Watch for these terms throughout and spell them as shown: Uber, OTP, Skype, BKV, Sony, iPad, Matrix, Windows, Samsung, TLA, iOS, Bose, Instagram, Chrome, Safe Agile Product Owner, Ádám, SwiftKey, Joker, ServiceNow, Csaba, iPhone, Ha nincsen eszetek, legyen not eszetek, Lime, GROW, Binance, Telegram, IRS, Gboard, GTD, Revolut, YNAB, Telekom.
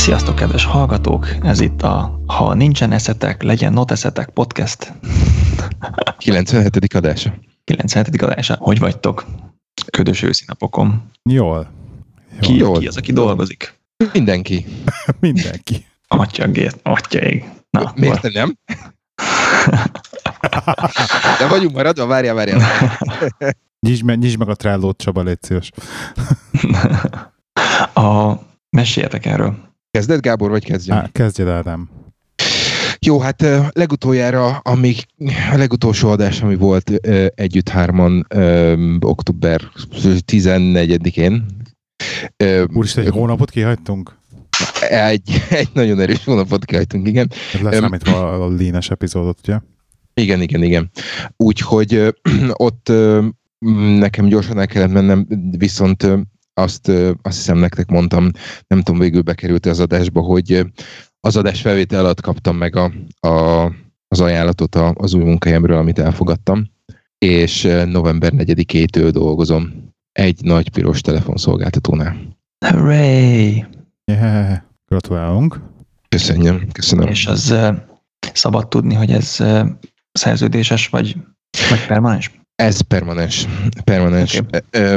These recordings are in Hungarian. Sziasztok, kedves hallgatók! Ez itt a Ha nincsen eszetek, legyen not eszetek podcast. 97. adása. 97. adása. Hogy vagytok? Ködös őszi napokon. Jól. Ki az, aki dolgozik? Mindenki. Atyaég. Na, miért te nem? De vagyunk maradva, várjál. Nyisd meg a trállót, Csaba, légy szíves. Meséljetek erről. Kezded, Gábor, vagy kezdjem? Kezdjed, Ádám. Jó, hát legutoljára, a legutolsó adás, ami volt együtt hárman október 14-én. Úristen, egy hónapot kihagytunk? Egy nagyon erős hónapot kihagytunk, igen. Ez lesz számítva a línes epizódot, ugye? Igen. Úgyhogy ott nekem gyorsan el kellett mennem, viszont... Azt hiszem nektek mondtam, nem tudom, végül bekerült az adásba, hogy az adás felvétel alatt kaptam meg az ajánlatot az új munkahelyemről, amit elfogadtam, és november 4-től dolgozom egy nagy piros telefonszolgáltatónál. Hurray! Yeah. Gratulálunk! Köszönöm. És az szabad tudni, hogy ez szerződéses vagy permanens? Ez permanens. Okay.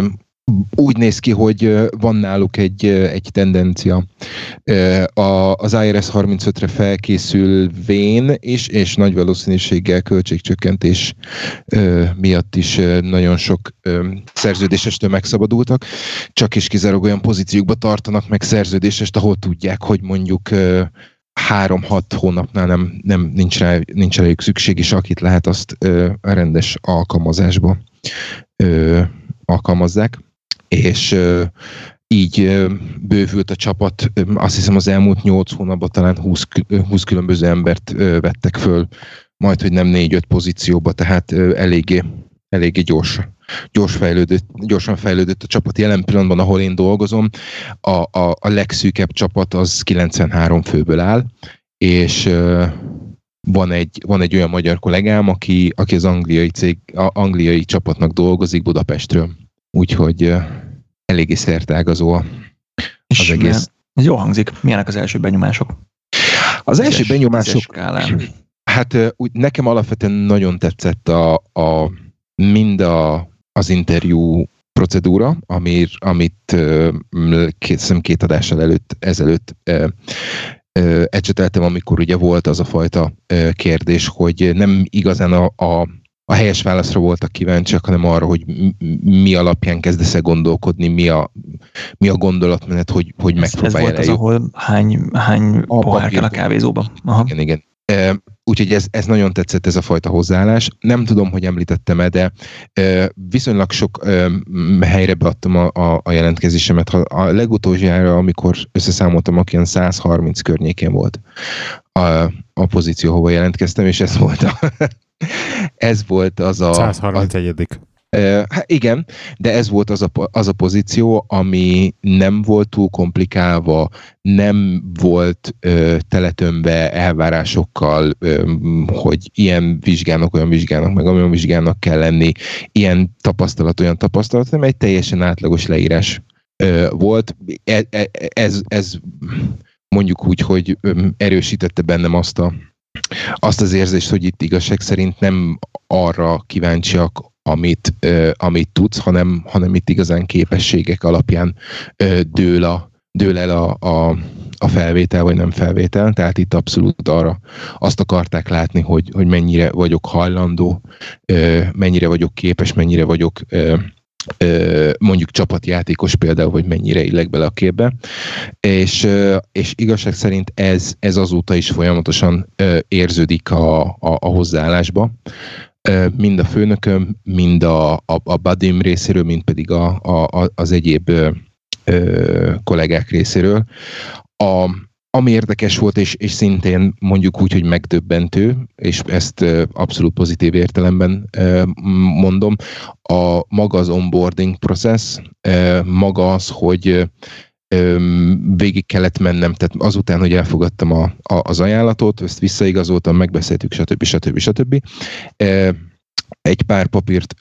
Úgy néz ki, hogy van náluk egy tendencia. Az IRS 35-re felkészülvén, és nagy valószínűséggel költségcsökkentés miatt is nagyon sok szerződésestől megszabadultak, csak is kizárólag olyan pozíciókba tartanak meg szerződésest, ahol tudják, hogy mondjuk 3-6 hónapnál nincs rájuk szükség, és akit lehet, azt a rendes alkalmazásba alkalmazzák. És így bővült a csapat, azt hiszem az elmúlt 8 hónapban talán 20 különböző embert vettek föl, majd hogy nem 4-5 pozícióba, tehát eléggé gyorsan fejlődött a csapat. Jelen pillanatban, ahol én dolgozom, a legszűkebb csapat az 93 főből áll, és van egy olyan magyar kollégám, aki az angliai csapatnak dolgozik Budapestről. Úgyhogy eléggé szertágazó az egész. Ez jól hangzik. Milyenek az első benyomások? Az első benyomások... Hát úgy, nekem alapvetően nagyon tetszett az interjú procedúra, amit két adással ezelőtt ecseteltem, amikor ugye volt az a fajta kérdés, hogy nem igazán a helyes válaszra voltak kíváncsiak, hanem arra, hogy mi alapján kezdesz el gondolkodni, mi a gondolatmenet, hogy megpróbálj eljutni. Ez volt az, ahol hány pohár kell a kávézóba. Aha. Igen. Úgyhogy ez nagyon tetszett, ez a fajta hozzáállás. Nem tudom, hogy említettem-e, de viszonylag sok helyre beadtam a jelentkezésemet. A legutoljára, amikor összeszámoltam, ilyen 130 környékén volt a pozíció, hova jelentkeztem, és ez volt ez volt az a... 131. Igen, de ez volt az a pozíció, ami nem volt túl komplikálva, nem volt teletömve elvárásokkal, hogy ilyen vizsgának, olyan vizsgának, meg olyan vizsgának kell lenni, ilyen tapasztalat, olyan tapasztalat, hanem egy teljesen átlagos leírás volt. Ez mondjuk úgy, hogy erősítette bennem azt az érzést, hogy itt igazság szerint nem arra kíváncsiak, amit tudsz, hanem itt igazán képességek alapján dől el a felvétel, vagy nem felvétel. Tehát itt abszolút arra azt akarták látni, hogy mennyire vagyok hajlandó, mennyire vagyok képes, mennyire vagyok mondjuk csapatjátékos például, hogy mennyire illek bele a képbe. És igazság szerint ez azóta is folyamatosan érződik a hozzáállásba. Mind a főnököm, mind a buddym részéről, mind pedig az egyéb kollégák részéről. Ami érdekes volt, és szintén mondjuk úgy, hogy megdöbbentő, és ezt abszolút pozitív értelemben mondom, maga az onboarding process, maga az, hogy végig kellett mennem, tehát azután, hogy elfogadtam az ajánlatot, ezt visszaigazoltam, megbeszéltük, stb. Egy pár papírt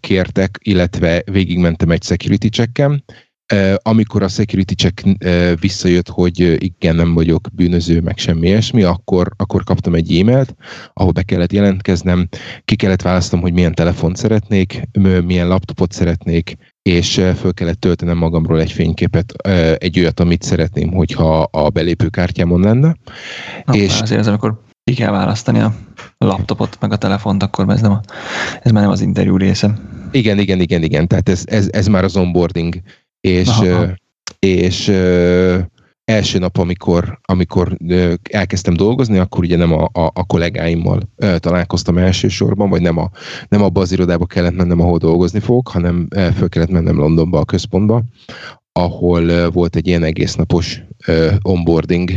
kértek, illetve végigmentem egy security checken, Amikor a security check visszajött, hogy igen, nem vagyok bűnöző, meg semmi ilyesmi, akkor kaptam egy e-mailt, ahol be kellett jelentkeznem, ki kellett választom, hogy milyen telefont szeretnék, milyen laptopot szeretnék, és föl kellett töltenem magamról egy fényképet, egy olyat, amit szeretném, hogyha a belépőkártyámon lenne. Na, és azért amikor ki kell választani a laptopot, meg a telefont, akkor ez már nem az interjú része. Igen. Tehát ez már az onboarding. És első nap, amikor elkezdtem dolgozni, akkor ugye nem a kollégáimmal találkoztam elsősorban, vagy nem abba az irodába kellett mennem, ahol dolgozni fogok, hanem föl kellett mennem Londonba, a központba, ahol volt egy ilyen egésznapos onboarding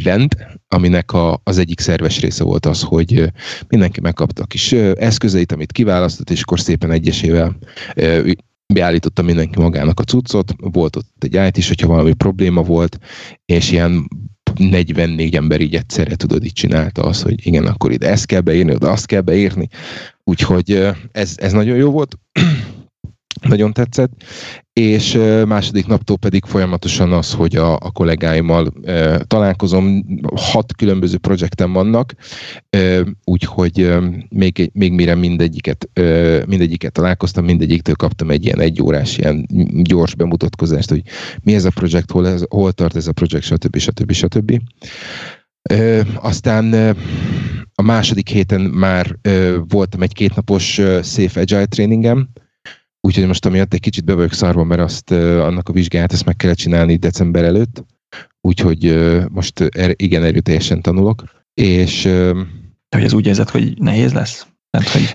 event, aminek az egyik szerves része volt az, hogy mindenki megkapta a kis eszközeit, amit kiválasztott, és akkor szépen egyesével beállította mindenki magának a cuccot, volt ott egy IT-s, hogyha valami probléma volt, és ilyen 44 ember így egyszerre tudod, így csinálta az, hogy igen, akkor ide ezt kell beírni, oda azt kell beírni. Úgyhogy ez nagyon jó volt, nagyon tetszett, és második naptól pedig folyamatosan az, hogy a kollégáimmal találkozom, 6 különböző projektem vannak, úgyhogy még mire mindegyiket találkoztam, mindegyiktől kaptam egy ilyen egyórás, ilyen gyors bemutatkozást, hogy mi ez a projekt, hol tart ez a projekt, stb. Aztán a második héten már voltam egy kétnapos Safe Agile tréningem, úgyhogy most amiatt egy kicsit be vagyok szarva, mert annak a vizsgáját ezt meg kellett csinálni december előtt. Úgyhogy most igen erőteljesen tanulok. De hogy ez úgy érzed, hogy nehéz lesz? Tehát, hogy...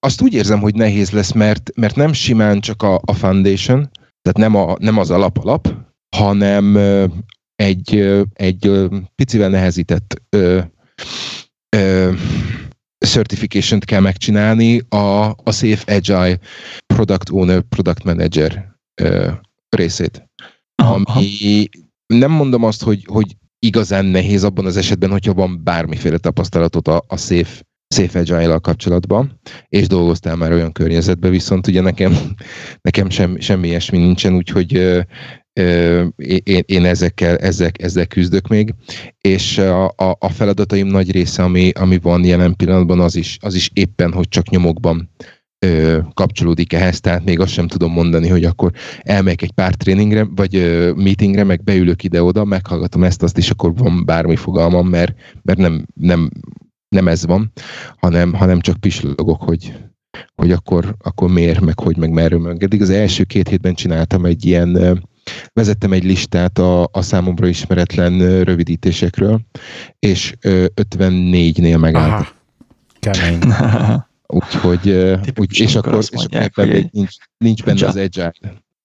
Azt úgy érzem, hogy nehéz lesz, mert nem simán csak a foundation, tehát nem az alap-alap, hanem egy picivel nehezített certification-t kell megcsinálni a Safe Agile Product Owner, Product Manager részét. Ami nem mondom azt, hogy igazán nehéz abban az esetben, hogyha van bármiféle tapasztalatot a Safe Agile-al kapcsolatban, és dolgoztál már olyan környezetben, viszont ugye nekem semmi ilyesmi nincsen, úgyhogy én ezzel küzdök még, és a feladataim nagy része, ami van jelen pillanatban, az is éppen, hogy csak nyomokban kapcsolódik ehhez, tehát még azt sem tudom mondani, hogy akkor elmegyek egy pár tréningre, vagy meetingre, meg beülök ide-oda, meghallgatom ezt-azt, és akkor van bármi fogalmam, mert nem ez van, hanem csak pislogok, hogy akkor miért, meg hogy, meg merről. Eddig az első 2 hétben csináltam egy ilyen, vezettem egy listát a számomra ismeretlen rövidítésekről, és 54-nél megállt. Kemény. Úgyhogy, és akkor mondják, és nincs benne az agile.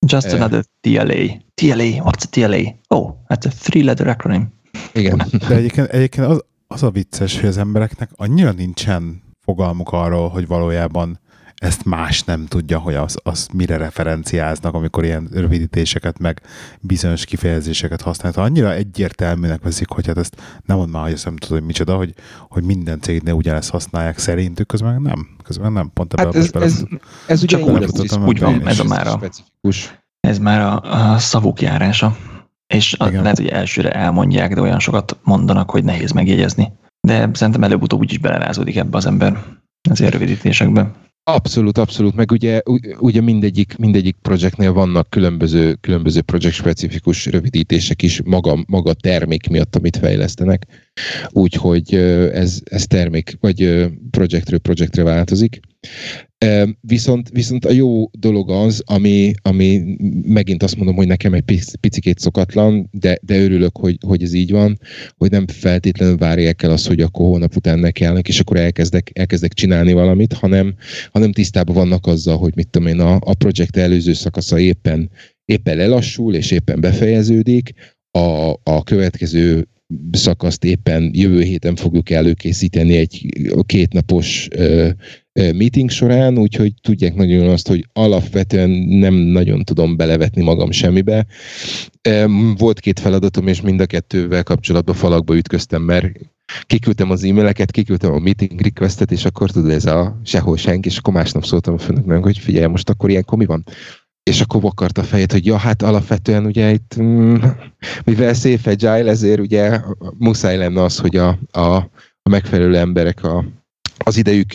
Just another TLA. TLA, what's a TLA? Oh, that's a 3-letter acronym. Igen. De egyébként az a vicces, hogy az embereknek annyira nincsen fogalmuk arról, hogy valójában ezt más nem tudja, hogy az mire referenciáznak, amikor ilyen rövidítéseket, meg bizonyos kifejezéseket használnak. Annyira egyértelműnek veszik, hogy hát ezt nem mondd már, hogy ezt nem tudod, hogy micsoda, hogy minden cégnél ugyanezt használják szerintük, közben nem. Pont ebben ez ugye úgy van, ez már specifikus. Ez már a szavuk járása. És lehet, hogy elsőre elmondják, de olyan sokat mondanak, hogy nehéz megjegyezni. De szerintem előbb-utóbb úgyis belerázódik ebbe az ember az ilyen rövidítésekben. Abszolút, meg ugye mindegyik projektnél vannak különböző projekt-specifikus rövidítések is maga termék miatt, amit fejlesztenek. Úgyhogy ez termék, vagy projektről projektre változik. Viszont a jó dolog az, ami megint azt mondom, hogy nekem egy picikét szokatlan, de örülök, hogy ez így van, hogy nem feltétlenül várják el azt, hogy akkor holnap után nekiállnak, és akkor elkezdek csinálni valamit, hanem tisztában vannak azzal, hogy mit tudom én, a projekt előző szakasza éppen lelassul, és éppen befejeződik, a következő szakaszt éppen jövő héten fogjuk előkészíteni egy kétnapos meeting során, úgyhogy tudják nagyon azt, hogy alapvetően nem nagyon tudom belevetni magam semmibe. Volt 2 feladatom, és mind a 2-vel kapcsolatban falakba ütköztem, mert kiküldtem az e-maileket, kiküldtem a meeting requestet, és akkor tudod, ez a sehol senki, és akkor másnap szóltam a főnöknek, hogy figyelj, most akkor ilyenkor mi van? és akkor vakart a fejét, hogy ja, hát alapvetően ugye itt, mivel Safe Agile, ezért ugye muszáj lenne az, hogy a megfelelő emberek az idejük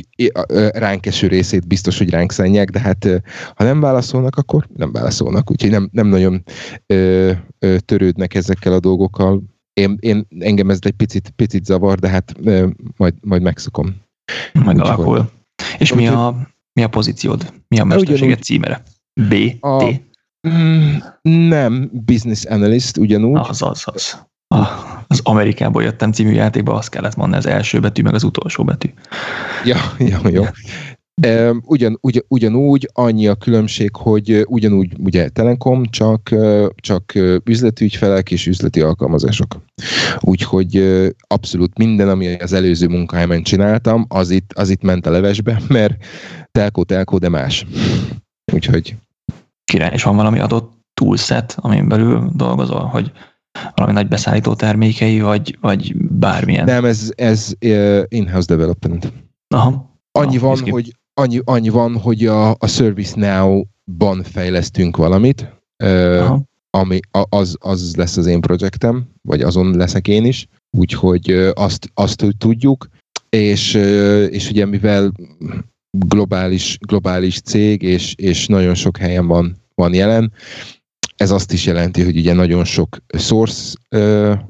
ránk eső részét biztos, hogy ránk szánják, de hát ha nem válaszolnak, akkor nem válaszolnak, úgyhogy nem nagyon törődnek ezekkel a dolgokkal. Engem ez egy picit zavar, de hát majd megszokom. Majd alakul. És úgy, mi a pozíciód? Mi a mesterséged címere? B.T. Nem, business analyst ugyanúgy. Az. Az Amerikából jöttem című játékban azt kellett mondani, az első betű, meg az utolsó betű. Ja, jó. Ugyanúgy, annyi a különbség, hogy ugyanúgy, ugye Telekom, csak üzleti ügyfelek és üzleti alkalmazások. Úgyhogy abszolút minden, ami az előző munkahelyemen csináltam, az itt ment a levesbe, mert telkó, de más. Úgyhogy. Király, és van valami adott toolset, amin belül dolgozol, hogy valami nagy beszállító termékei, vagy bármilyen? Nem, ez in-house development. Aha. Annyi van, hogy a ServiceNow-ban fejlesztünk valamit, ami az lesz az én projektem, vagy azon leszek én is, úgyhogy azt tudjuk, és ugye mivel globális cég, és nagyon sok helyen van jelen, ez azt is jelenti, hogy ugye nagyon sok source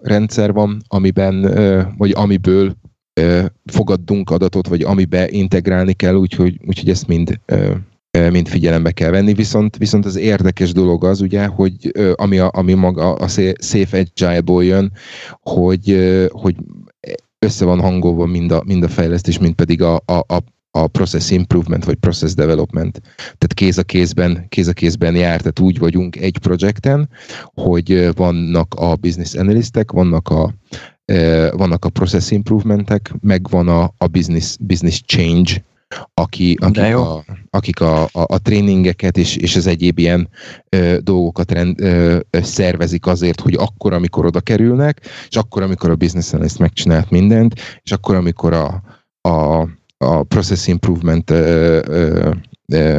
rendszer van, amiből fogadunk adatot, vagy amibe integrálni kell, úgyhogy ezt mind figyelembe kell venni. Viszont az érdekes dolog az, ugye, hogy ami maga a Safe Agile-ból jön, hogy össze van hangolva mind a fejlesztés, mind pedig a process improvement, vagy process development. Tehát kéz a kézben jár, tehát úgy vagyunk egy projekten, hogy vannak a business analystek, vannak a process improvementek, meg van a business change, akik a tréningeket és az egyéb ilyen dolgokat szervezik azért, hogy akkor, amikor oda kerülnek, és akkor, amikor a business analyst megcsinált mindent, és akkor, amikor a process improvement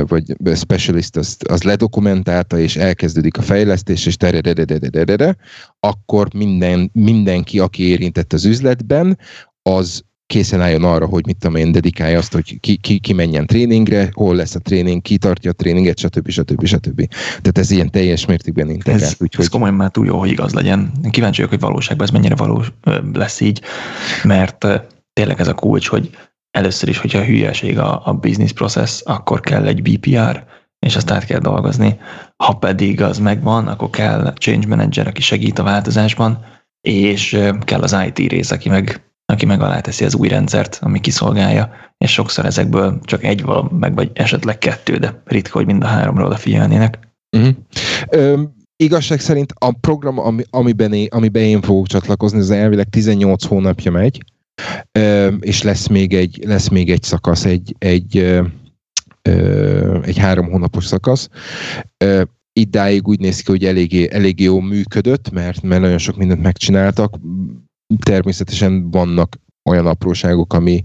vagy specialist az ledokumentálta, és elkezdődik a fejlesztés, és akkor mindenki, aki érintett az üzletben, az készen álljon arra, hogy mit tudom én, dedikálja azt, hogy ki menjen tréningre, hol lesz a tréning, ki tartja a tréninget, stb. Tehát ez ilyen teljes mértékben integrált. Ez komolyan már túl jó, hogy igaz legyen. Kíváncsi vagyok, hogy valóságban ez mennyire valós lesz így, mert tényleg ez a kulcs, hogy először is, hogyha hülyeség a business process, akkor kell egy BPR, és azt át kell dolgozni. Ha pedig az megvan, akkor kell change manager, aki segít a változásban, és kell az IT rész, aki meg aláteszi az új rendszert, ami kiszolgálja, és sokszor ezekből csak egy van, meg vagy esetleg kettő, de ritka, hogy mind a háromra odafigyelnének. Igazság szerint a program, amiben én fogok csatlakozni, az elvileg 18 hónapja megy, és lesz még egy szakasz, egy 3 hónapos szakasz. Idáig úgy néz ki, hogy elég jól működött, mert nagyon sok mindent megcsináltak. Természetesen vannak olyan apróságok, ami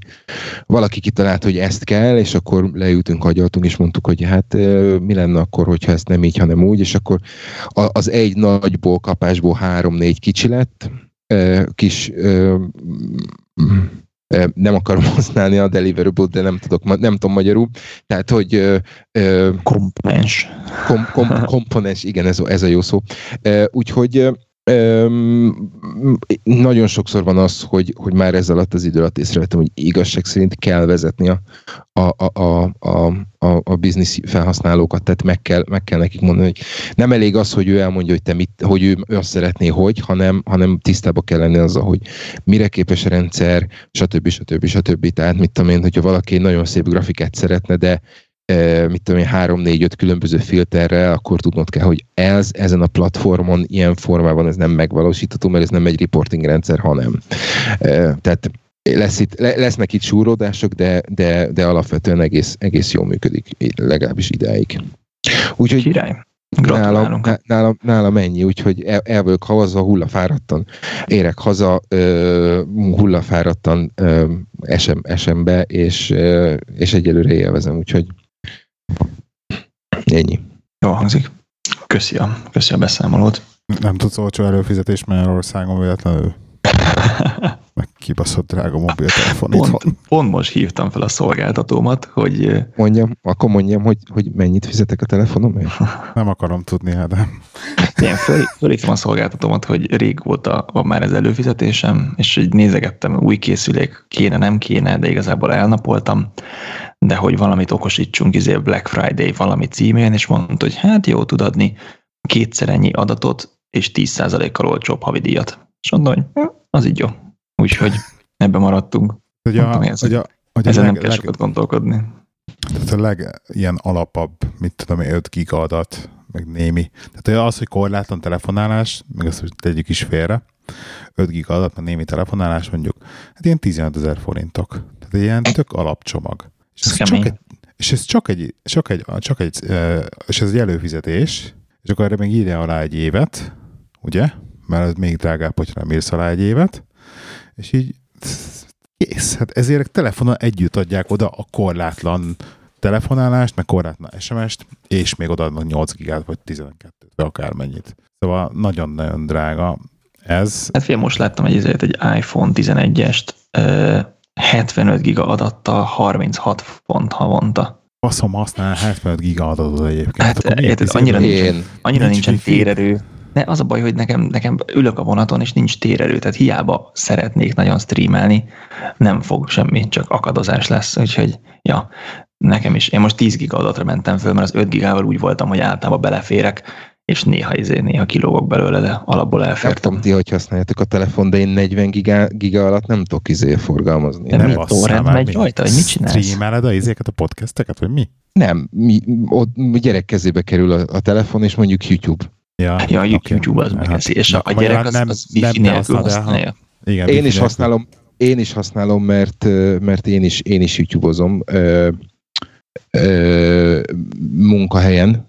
valaki kitalált, hogy ezt kell, és akkor leültünk, agyaltunk, és mondtuk, hogy hát mi lenne akkor, hogyha ezt nem így, hanem úgy, és akkor az egy nagyból, kapásból 3-4 kicsi lett, kis nem akarom használni a deliverable-t, de nem tudom magyarul. Tehát, hogy komponens, igen, ez a jó szó. Úgyhogy nagyon sokszor van az, hogy már ez alatt az idő alatt észrevettem, hogy igazság szerint kell vezetni a business felhasználókat, tehát meg kell nekik mondani, hogy nem elég az, hogy ő elmondja, hogy hogy ő azt szeretné, hanem tisztába kell lenni azzal, hogy mire képes a rendszer, stb. Tehát mit tudom én, hogyha valaki egy nagyon szép grafikát szeretne, de mit tudom én, 3-4-5 különböző filterrel, akkor tudnod kell, hogy ezen a platformon, ilyen formában ez nem megvalósítható, mert ez nem egy reporting rendszer, hanem. Tehát lesznek itt súródások, de alapvetően egész jól működik, legalábbis idáig. Úgyhogy király. Nálam ennyi, úgyhogy el vagyok havazva, hullafáradtan érek haza, hullafáradtan esem be, és egyelőre élvezem, úgyhogy ennyi. Jól hangzik. Köszi a beszámolót. Nem tudsz olcsó előfizetés Magyarországon véletlenül. Meg kibaszott drága mobiltelefon. Pont most hívtam fel a szolgáltatómat, hogy... Mondjam, hogy mennyit fizetek a telefonomért? Nem akarom tudni, Ádám. Én fölhívtam a szolgáltatómat, hogy régóta van már ez előfizetésem, és így nézegettem, új készülék kéne, nem kéne, de igazából elnapoltam, de hogy valamit okosítsunk, Black Friday valami címén, és mondta, hogy hát jó, tud adni kétszer ennyi adatot, és 10%-kal olcsóbb havidíjat. És mondom, hogy az így jó. Úgyhogy ebben maradtunk. Ezen nem kell sokat gondolkodni. Tehát a ilyen alapabb, mit tudom én, 5 giga adat, meg némi. Tehát az, hogy korlátlan telefonálás, meg azt, hogy tegyük is félre, 5 giga adat, meg némi telefonálás mondjuk, hát ilyen 15 000 forintok. Tehát ilyen tök alapcsomag. És ez csak egy előfizetés, és akkor erre még írja alá egy évet, ugye? Mert ez még drágább, hogyha nem írsz alá egy évet, és így kész. Hát ezért telefonon együtt adják oda a korlátlan telefonálást, meg korlátlan SMS-t, és még odaadnak 8 gigát, vagy 12, vagy akármennyit. Szóval nagyon-nagyon drága ez. Hát fél, most láttam egy iPhone 11-est 75 giga adattal 36 font havonta. Faszom, használ 75 giga adatot egyébként. Hát annyira nincsen térerő. De az a baj, hogy nekem ülök a vonaton, és nincs térerő, tehát hiába szeretnék nagyon streamelni, nem fog semmi, csak akadozás lesz, úgyhogy ja, nekem is. Én most 10 giga adatra mentem föl, mert az 5 gigával úgy voltam, hogy általában beleférek, és néha kilógok belőle, de alapból elfértem. Nem tudom, hogy használjátok a telefon, de én 40 giga alatt nem tudok forgalmazni. De mi torrent megy rajta, hogy mit csinálsz? Streameled a podcasteket, vagy mi? Nem, gyerek kezébe kerül a telefon, és mondjuk YouTube. Ja, YouTube az megeszi, és a gyerek az wifi nélkül használja. Én is használom, mert én is YouTube-ozom munkahelyen,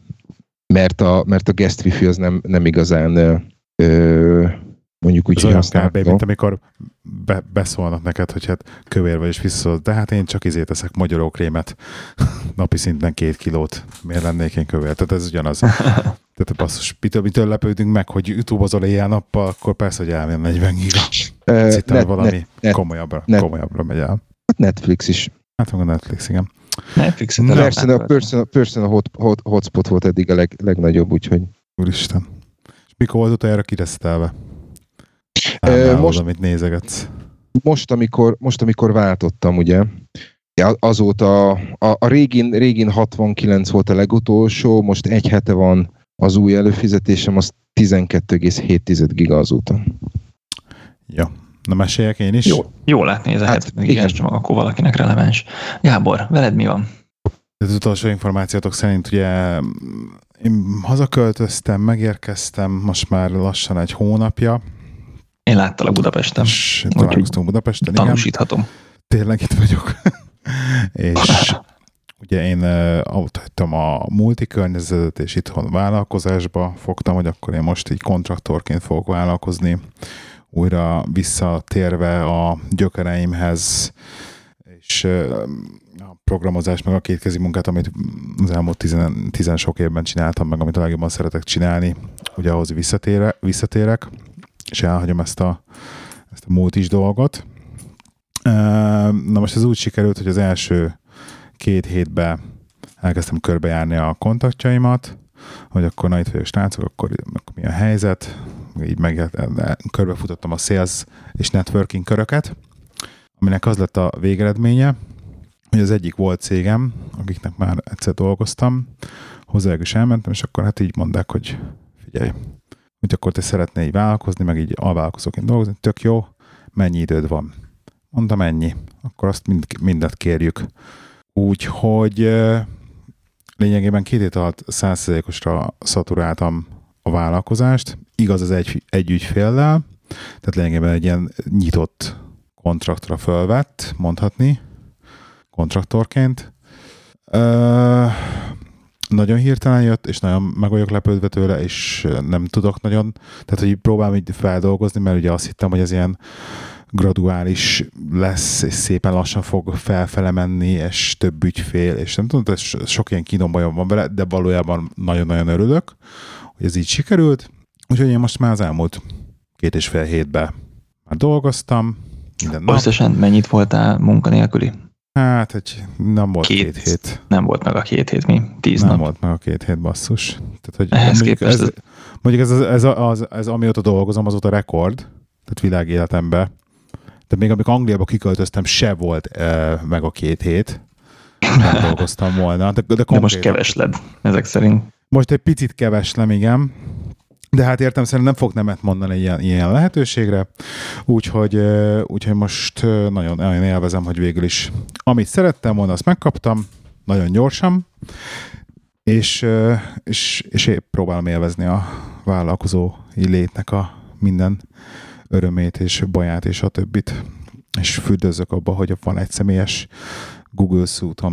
mert a guest wifi az nem igazán mondjuk úgy használható. Ez mint amikor beszólnak neked, hogy hát kövér vagy, és visszaszólod, de hát én csak teszek magyarókrémet, napi szinten 2 kilót, miért lennék én kövér? Tehát ez ugyanaz. Tehát a basszus, mitől lepődünk meg, hogy YouTube-ozol éjjel-nappal, akkor persze, hogy elmér 40 giga. Citál valami komolyabbra megy el. Netflix is. Hát meg a Netflix, igen. Netflix, a hotspot volt eddig a legnagyobb, úgyhogy. Úristen. És mikor volt utoljára kiresztelve? Most, amit nézegetsz. Most, amikor váltottam, ugye, azóta a régin 69 volt a legutolsó, most egy hete van az új előfizetésem, az 12,7 giga azóta. Ja, na meséljek én is. Jó látni ez a 70 gigás csomag, akkor valakinek releváns. Gábor, veled mi van? Az utolsó információtok szerint ugye én hazaköltöztem, megérkeztem, most már lassan egy hónapja. Én láttalak Budapesten. És találkoztunk Budapesten, tanúsíthatom. Igen. Tényleg itt vagyok. És ugye én ott hagytam a multikörnyezetet, és itthon vállalkozásba fogtam, hogy akkor én most így kontraktorként fogok vállalkozni, újra visszatérve a gyökereimhez, és a programozás, meg a kétkezi munkát, amit az elmúlt 10 sok évben csináltam, meg amit a legjobban szeretek csinálni, ugye ahhoz visszatérek, és elhagyom ezt a multis dolgot. Na most ez úgy sikerült, hogy az első 2 hétben elkezdtem körbejárni a kontaktjaimat, hogy akkor na itt vagyok srácok, akkor mi a helyzet, így körbefutottam a sales és networking köröket, aminek az lett a végeredménye, hogy az egyik volt cégem, akiknek már egyszer dolgoztam, hozzájuk is elmentem, és akkor hát így mondták, hogy figyelj, hogy akkor te szeretnél így vállalkozni, meg így alvállalkozóként dolgozni, tök jó, mennyi időd van? Mondtam, ennyi. Akkor azt mindet kérjük. Úgyhogy lényegében 2 hét alatt 100%-osra szaturáltam a vállalkozást. Igaz az egy ügyféllel, tehát lényegében egy ilyen nyitott kontraktra fölvett, mondhatni, kontraktorként. Nagyon hirtelen jött, és nagyon meg vagyok lepődve tőle, és nem tudok nagyon, tehát hogy próbálom így feldolgozni, mert ugye azt hittem, hogy ez ilyen graduális lesz, és szépen lassan fog felfele menni, és több ügyfél, és nem tudom, hogy sok ilyen kínom bajom van vele, de valójában nagyon-nagyon örülök, hogy ez így sikerült. Úgyhogy én most már az elmúlt 2,5 hétben már dolgoztam. Összesen mennyit voltál munkanélküli? Hát, hogy nem volt 2 hét. Nem volt meg a 2 hét, mi? 10 nap. Nem volt meg a 2 hét, basszus. Tehát, hogy ehhez mondjuk képest ez amióta dolgozom, az ott a rekord, tehát világéletemben. De még amikor Angliába kiköltöztem, se volt meg a 2 hét. Nem dolgoztam volna. De most kevesled, ezek szerint. Most egy picit keveslem, igen. De hát értem szerint nem fog nemet mondani ilyen lehetőségre, úgyhogy most nagyon élvezem, hogy végül is amit szerettem volna, azt megkaptam, nagyon gyorsan, és épp próbálom élvezni a vállalkozói létnek a minden örömét és baját és a többit, és fürdőzök abba, hogy van egy személyes Google szúton,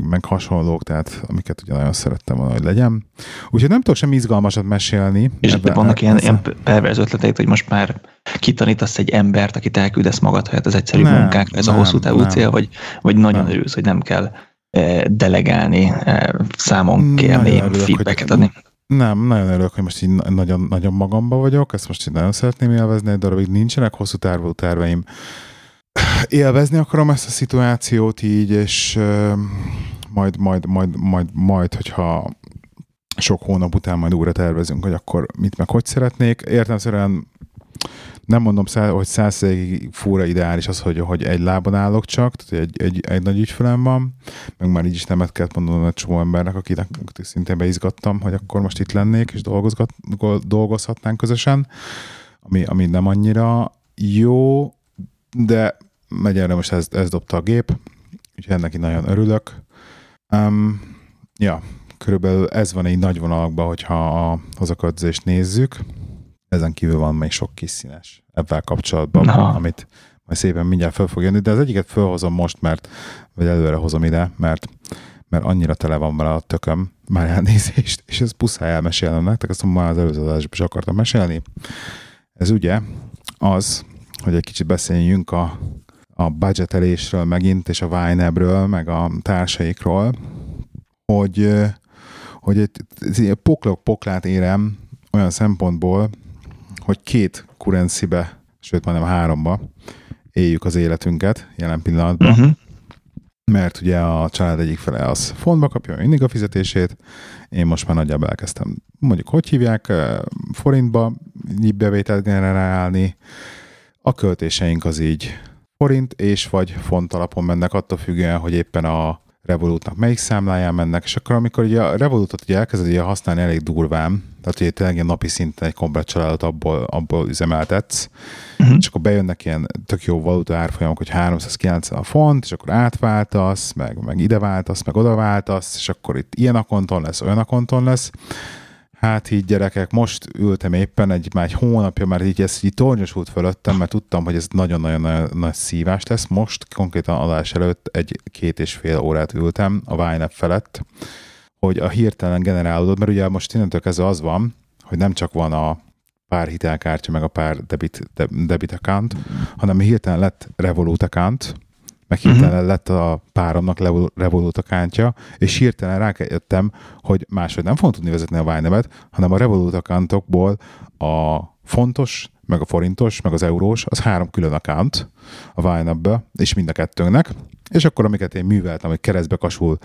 meg hasonlók, tehát amiket ugye nagyon szerettem volna, hogy legyen. Úgyhogy nem tudok semmi izgalmasat mesélni. És ebben vannak ilyen perverz ötleteit, hogy most már kitanítasz egy embert, akit elküldesz magad, hogy az egyszerű munkák, ez a hosszú távú cél, vagy nagyon örülsz, hogy nem kell delegálni, számon kérni, feedbacket adni. Nem, nagyon örülök, hogy most így nagyon magamba vagyok, ezt most így nagyon szeretném élvezni, egy darabig nincsenek hosszú távú terveim. Élvezni akarom ezt a szituációt így, és majd, hogyha sok hónap után majd újra tervezünk, hogy akkor mit meg hogy szeretnék. Értelemszerűen nem mondom, hogy 100%-ig fúra ideális az, hogy egy lábon állok csak, tehát egy nagy ügyfelem van, meg már így is nemet kellett mondanom egy csomó embernek, akinek szintén beizgattam, hogy akkor most itt lennék, és dolgozhatnánk közösen, ami nem annyira jó, de megy erre most ez dobta a gép, úgyhogy ennek így nagyon örülök. Körülbelül ez van egy nagy vonalakban, hogyha a hazaköltözést nézzük. Ezen kívül van még sok kis színes ebben kapcsolatban, amit majd szépen mindjárt föl fog jönni, de az egyiket fölhozom most, vagy előre hozom ide, mert annyira tele van vele a tököm, már elnézést, és ez puszáj elmesélnem nektek, azt mondom, már az előző adásban is akartam mesélni. Ez ugye az, hogy egy kicsit beszéljünk a budgetelésről megint, és a YNAB-ről, meg a társaikról, hogy egy poklát érem olyan szempontból, hogy 2 currencybe, sőt majdnem 3-ba éljük az életünket jelen pillanatban, mert ugye a család egyik fele az fontba kapja mindig a fizetését, én most már nagyjából elkezdtem, mondjuk hogy hívják, forintba bevételt generálni, a költéseink az így forint és vagy font alapon mennek, attól függően, hogy éppen a Revolutnak melyik számláján mennek, és akkor amikor ugye a Revolutot ugye elkezded ugye használni elég durván, tehát ugye tényleg napi szinten egy komplet családot abból üzemeltetsz, és akkor bejönnek ilyen tök jó valuta árfolyamok, hogy 390 a font, és akkor átváltasz, meg ide váltasz, meg oda váltasz, és akkor itt ilyen akonton lesz, olyan akonton lesz. Hát így gyerekek, most ültem éppen már egy hónapja, mert így ez így tornyosult fölöttem, mert tudtam, hogy ez nagyon-nagyon nagy szívás lesz. Most konkrétan adás előtt 1-2,5 órát ültem a YNAB felett, hogy a hirtelen generálódott, mert ugye most innentől kezdve az van, hogy nem csak van a pár hitelkártya, meg a pár debit account, hanem hirtelen lett Revolut account, meg hirtelen lett a páromnak Revolut accountja, és hirtelen rájöttem, hogy máshogy nem fogom tudni vezetni a YNAB-et, hanem a Revolut accountokból a fontos, meg a forintos, meg az eurós, az 3 külön account a YNAB-be, és mind a 2-nek, és akkor amiket én műveltem, hogy keresztbe kasul,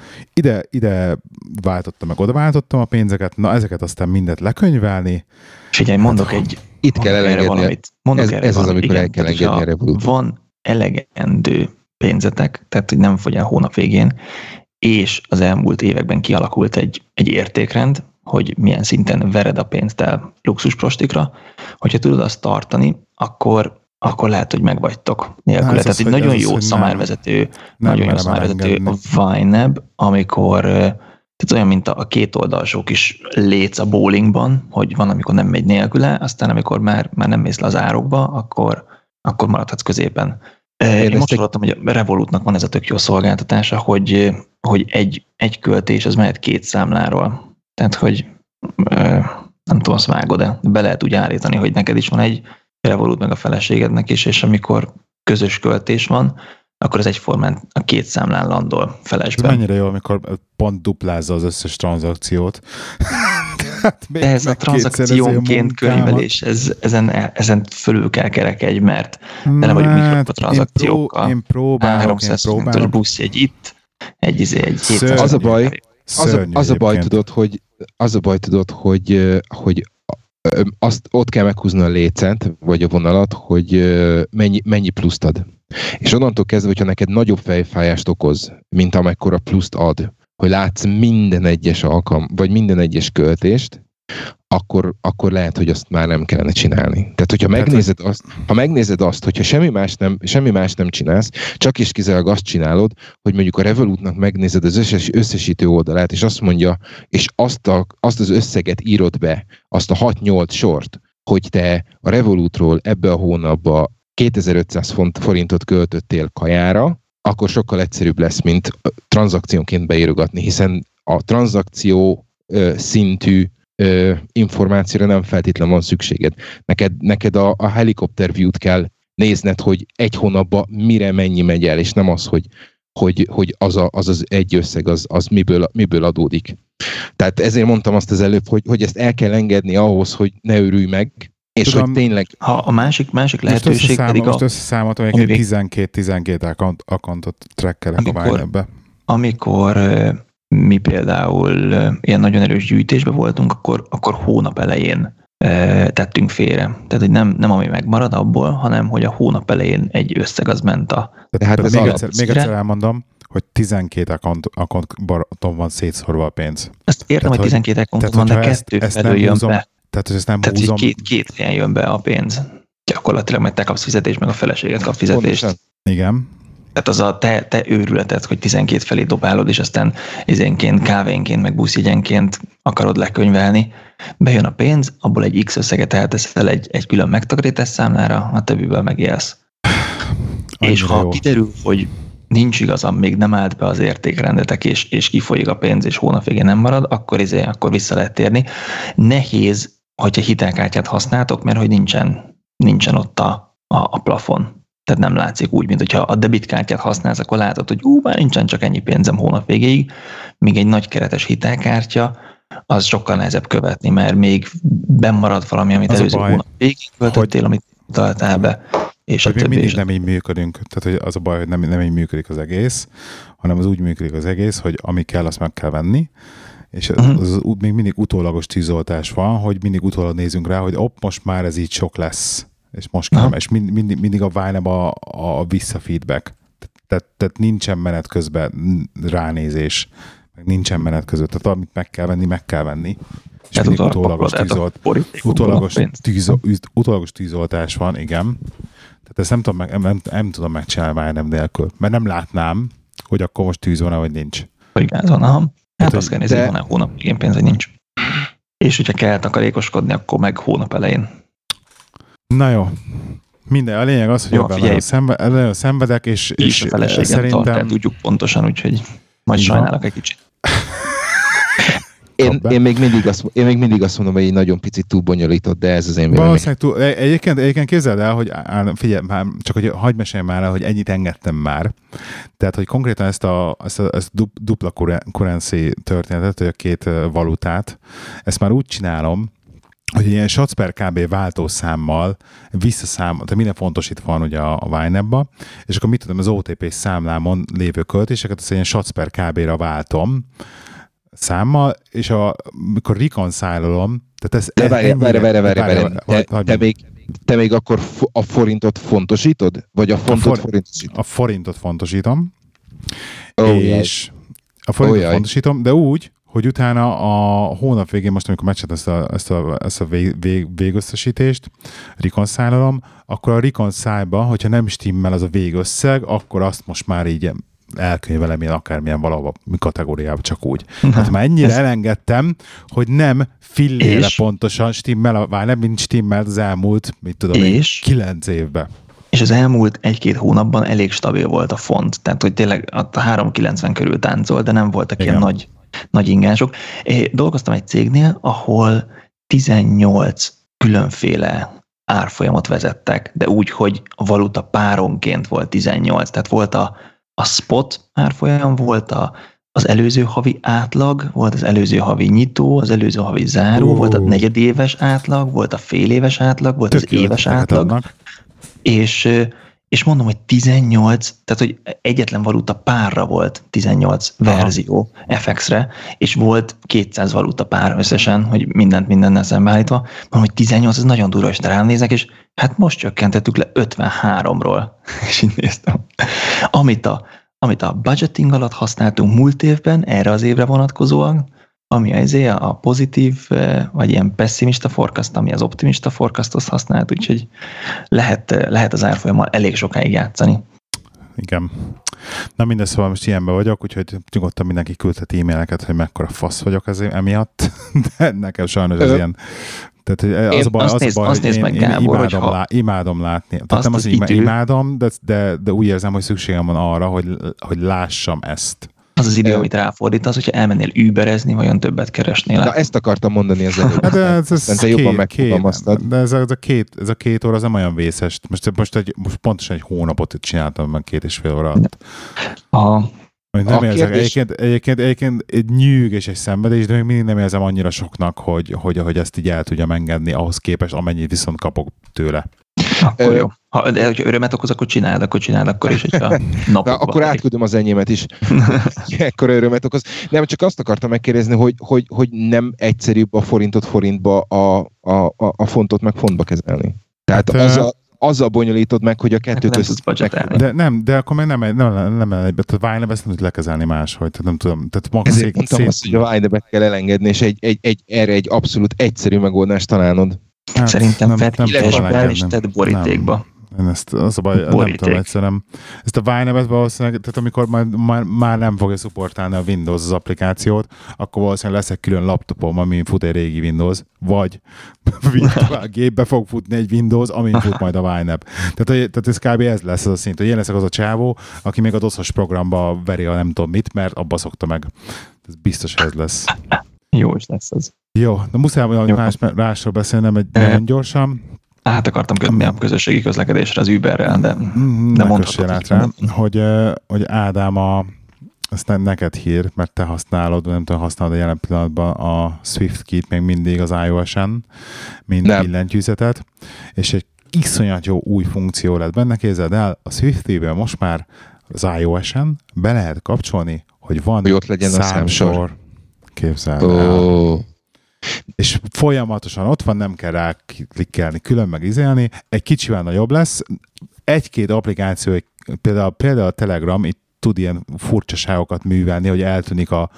ide váltottam, meg oda váltottam a pénzeket, na ezeket aztán mindet lekönyvelni. És igen, mondok itt kell elengedni, ez az, amikor el kell engedni a Revolutot. Van elegendő pénzetek, tehát hogy nem fogy el hónap végén, és az elmúlt években kialakult egy értékrend, hogy milyen szinten vered a pénzt el luxusprostikra, hogyha tudod azt tartani, akkor lehet, hogy megvagytok nélküle. Tehát az egy nagyon jó szamárvezető, a YNAB, amikor tehát olyan, mint a két oldalsó kis léc a bowlingban, hogy van, amikor nem megy nélküle, aztán amikor már nem mész le az árokba, akkor maradhatsz középen. Én most hallottam, hogy a Revolutnak van ez a tök jó szolgáltatása, hogy egy költés, az mehet 2 számláról. Tehát, hogy nem tudom, azt vágod-e, be lehet úgy állítani, hogy neked is van egy Revolut meg a feleségednek is, és amikor közös költés van, akkor az egyformán a két számlán landol felesben. Ez mennyire jó, amikor pont duplázza az összes tranzakciót. De ez a tranzakciónként könyvelés, ezen fölül kell kerekedj, mert tele vagyunk mikrotranzakciókkal. Én próbálok. Busz egy itt, egy Az a baj, tudod, hogy azt ott kell meghúzni a lécent, vagy a vonalat, hogy mennyi pluszt ad. És onnantól kezdve, hogyha neked nagyobb fejfájást okoz, mint amekkora pluszt ad, hogy látsz minden egyes alkalom, vagy minden egyes költést, akkor lehet, hogy azt már nem kellene csinálni. Tehát, hogyha megnézed azt, hogyha semmi más nem csinálsz, csak is kizárólag azt csinálod, hogy mondjuk a Revolutnak megnézed az összesítő oldalát, és azt mondja, és azt az összeget írod be, azt a 6-8 sort, hogy te a Revolutról ebbe a hónapba 2500 forintot költöttél kajára, akkor sokkal egyszerűbb lesz, mint tranzakciónként beírogatni, hiszen a tranzakció szintű információra nem feltétlenül van szükséged. Neked a helikopter view-t kell nézned, hogy egy hónapban mire mennyi megy el, és nem az, hogy az egy összeg az miből adódik. Tehát ezért mondtam azt az előbb, hogy ezt el kell engedni ahhoz, hogy ne örülj meg, és tudom, hogy tényleg... Ha a másik lehetőség pedig a... Most összeszámoltam, hogy 12 accountot trackelek a YNAB-be. Amikor mi például ilyen nagyon erős gyűjtésben voltunk, akkor hónap elején tettünk félre. Tehát, hogy nem ami megmarad abból, hanem, hogy a hónap elején egy összeg az ment a... Tehát ez még egyszer elmondom, hogy 12 accounton van szétszorva a pénz. Ezt értem, hogy 12 accounton van, de kettő felül jön be. Tehát, hogy ezt nem húzom. Tehát, hogy két helyen jön be a pénz. Gyakorlatilag, mert te kapsz fizetést, meg a feleséget kap fizetést. Pontosan. Igen. Tehát az a te őrületed, hogy 12 felé dobálod, és aztán izénként, kávénként, meg buszjegyenként akarod lekönyvelni. Bejön a pénz, abból egy X összeget elteszel egy külön megtakarítás számlára, a többiből megélsz. És ha jó. Kiderül, hogy nincs igazam, még nem állt be az értékrendetek, és kifolyik a pénz, és hónap végén nem marad, akkor vissza lehet térni. Nehéz, hogyha hitelkártyát használtok, mert hogy nincsen ott a plafon. Tehát nem látszik úgy, mint hogyha a debitkártyát használsz, akkor látod, hogy már nincsen csak ennyi pénzem hónap végéig, míg egy nagy keretes hitelkártya, az sokkal nehezebb követni, mert még bemarad valami, amit az előző hónap végig költöttél, amit utaltál be. És hogy mindig nem így működünk, tehát hogy az a baj, hogy nem így működik az egész, hanem az úgy működik az egész, hogy ami kell, azt meg kell venni, és az még mindig utólagos tűzoltás van, hogy mindig utólag nézünk rá, hogy most már ez így sok lesz, és most kell, és mindig a YNAB a visszafeedback. Tehát nincsen menet közben ránézés, meg nincsen menet között, tehát amit meg kell venni. És mindig utólagos tűzoltás van, igen. Tehát ezt nem tudom megcsinálni YNAB nélkül, mert nem látnám, hogy akkor most tűz van-e, vagy nincs. Hogy gáz van, hát azt kell nézni, hogy van-e hónap végén pénz, vagy nincs. És hogyha kell takarékoskodni, akkor meg hónap elején. Na jó, minden. A lényeg az, hogy jobban szenvedek, és szerintem... Tart, tudjuk pontosan, úgyhogy majd sajnálok egy kicsit. Én még mindig azt mondom, hogy így nagyon picit túl bonyolított, de ez az én véleményem. Valószínűleg túl. Egyébként képzeld el, hogy figyelj, csak hogy hagyd meséljem már el, hogy ennyit engedtem már. Tehát, hogy konkrétan ezt a dupla currency történetet, vagy a két valutát, ezt már úgy csinálom, hogy ilyen SAC per kb. Váltószámmal visszaszámol, tehát minden fontos itt van ugye a YNAB-ba, és akkor mit tudom, az OTP számlámon lévő költéseket, azt ilyen SAC per kb-ra váltom számmal, és amikor reconcile-olom, tehát ez... Várj, te még akkor a forintot fontosítod? Vagy a fontot fontosítod? A forintot fontosítom, és a forintot fontosítom, de úgy, hogy utána a hónap végén, most amikor megcsináltam ezt a végösszesítést, reconcile-olom, akkor a reconcile-ban, hogyha nem stimmel az a végösszeg, akkor azt most már így elkönyvelem én akármilyen valahova kategóriába, csak úgy. Tehát már ennyire elengedtem, hogy nem fillére pontosan stimmel, vagy nem mint stimmelt az elmúlt, 9 évben. És az elmúlt 1-2 hónapban elég stabil volt a font, tehát hogy tényleg a 3,90 körül táncolt, de nem voltak ilyen nagy ingások. Dolgoztam egy cégnél, ahol 18 különféle árfolyamot vezettek, de úgy, hogy a valuta páronként volt 18, tehát volt a spot árfolyam, volt az előző havi átlag, volt az előző havi nyitó, az előző havi záró, volt a negyedéves átlag, volt a féléves átlag, volt az éves átlag, és mondom, hogy 18, tehát hogy egyetlen valuta párra volt 18 verzió FX-re, és volt 200 valuta pár összesen, hogy mindennel szembeállítva. Mondom, hogy 18, ez nagyon durva, és rám néznek, és hát most csökkentettük le 53-ról, és így néztem. Amit a budgeting alatt használtunk múlt évben, erre az évre vonatkozóan, ami azért a pozitív, vagy ilyen pessimista forecast, ami az optimista forecasthoz használt, úgyhogy lehet az árfolyammal elég sokáig játszani. Igen. Na mindez, szóval most ilyenben vagyok, úgyhogy nyugodtan mindenki küldhet e-maileket, hogy mekkora fasz vagyok ezért emiatt, de nekem sajnos ez ilyen... Tehát az a baj, hogy én imádom látni. Tehát nem az imádom, de úgy érzem, hogy szükségem van arra, hogy lássam ezt. Az az idő, amit ráfordítasz, hogyha elmennél Uberezni, vajon többet keresnél. De ezt akartam mondani az előbb. De jobban megfogalmaztad. De ez a két óra az nem olyan vészes. Most pontosan egy hónapot csináltam meg 2,5 óra alatt. Nem érzek. Egyébként egy nyűg és egy szenvedés, de még mindig nem érzem annyira soknak, hogy ezt így el tudjam engedni ahhoz képest, amennyit viszont kapok tőle. Akkor jó. De hogyha örömet okoz, akkor csináld, akkor is, hogyha napokban. Akkor átküldöm az enyémet is. Ekkor örömet okoz. Nem, csak azt akartam megkérdezni, hogy nem egyszerűbb a forintot forintba, a fontot meg fontba kezelni. Tehát azzal bonyolítod meg, hogy a kettőt összekeverni. De nem, de akkor már nem tehát YNAB ezt nem tud lekezelni máshogy, tehát nem tudom. Tehát ezért mondtam azt, hogy a YNAB-et kell elengedni, és erre egy abszolút egyszerű megoldást találnod. Hát, szerintem fel is tett borítékba. Az a baj, nem tudom egyszerűen. Ezt a YNAB-et valószínűleg, tehát amikor már nem fogja szupportálni a Windows az applikációt, akkor valószínűleg lesz egy külön laptopom, amin fut egy régi Windows, vagy a gépbe fog futni egy Windows, amin fut majd a YNAB. Tehát ez kb. Ez lesz az a szint, hogy én leszek az a csávó, aki még a doszos programba veri a nem tudom mit, mert abba szokta meg. Ez biztos ez lesz. Jó is lesz az. Jó, de muszáj másról beszélnem egy nagyon gyorsan. Hát akartam kötni a közösségi közlekedésre az Uberrel, de nem mondhatod. Hogy Ádám, ezt neked hír, mert te használod, nem tudom, használod a jelen pillanatban a SwiftKey-t még mindig az iOS-en, mint billentyűzetet, és egy iszonyat jó új funkció lett benne, képzeld el, a SwiftKey-ből most már az iOS-en be lehet kapcsolni, hogy van számsor. Képzeld el. És folyamatosan ott van, nem kell rá klikkelni, külön meg izélni, egy kicsivel nagyobb lesz, egy-két applikáció, például a Telegram itt tud ilyen furcsaságokat művelni, hogy eltűnik a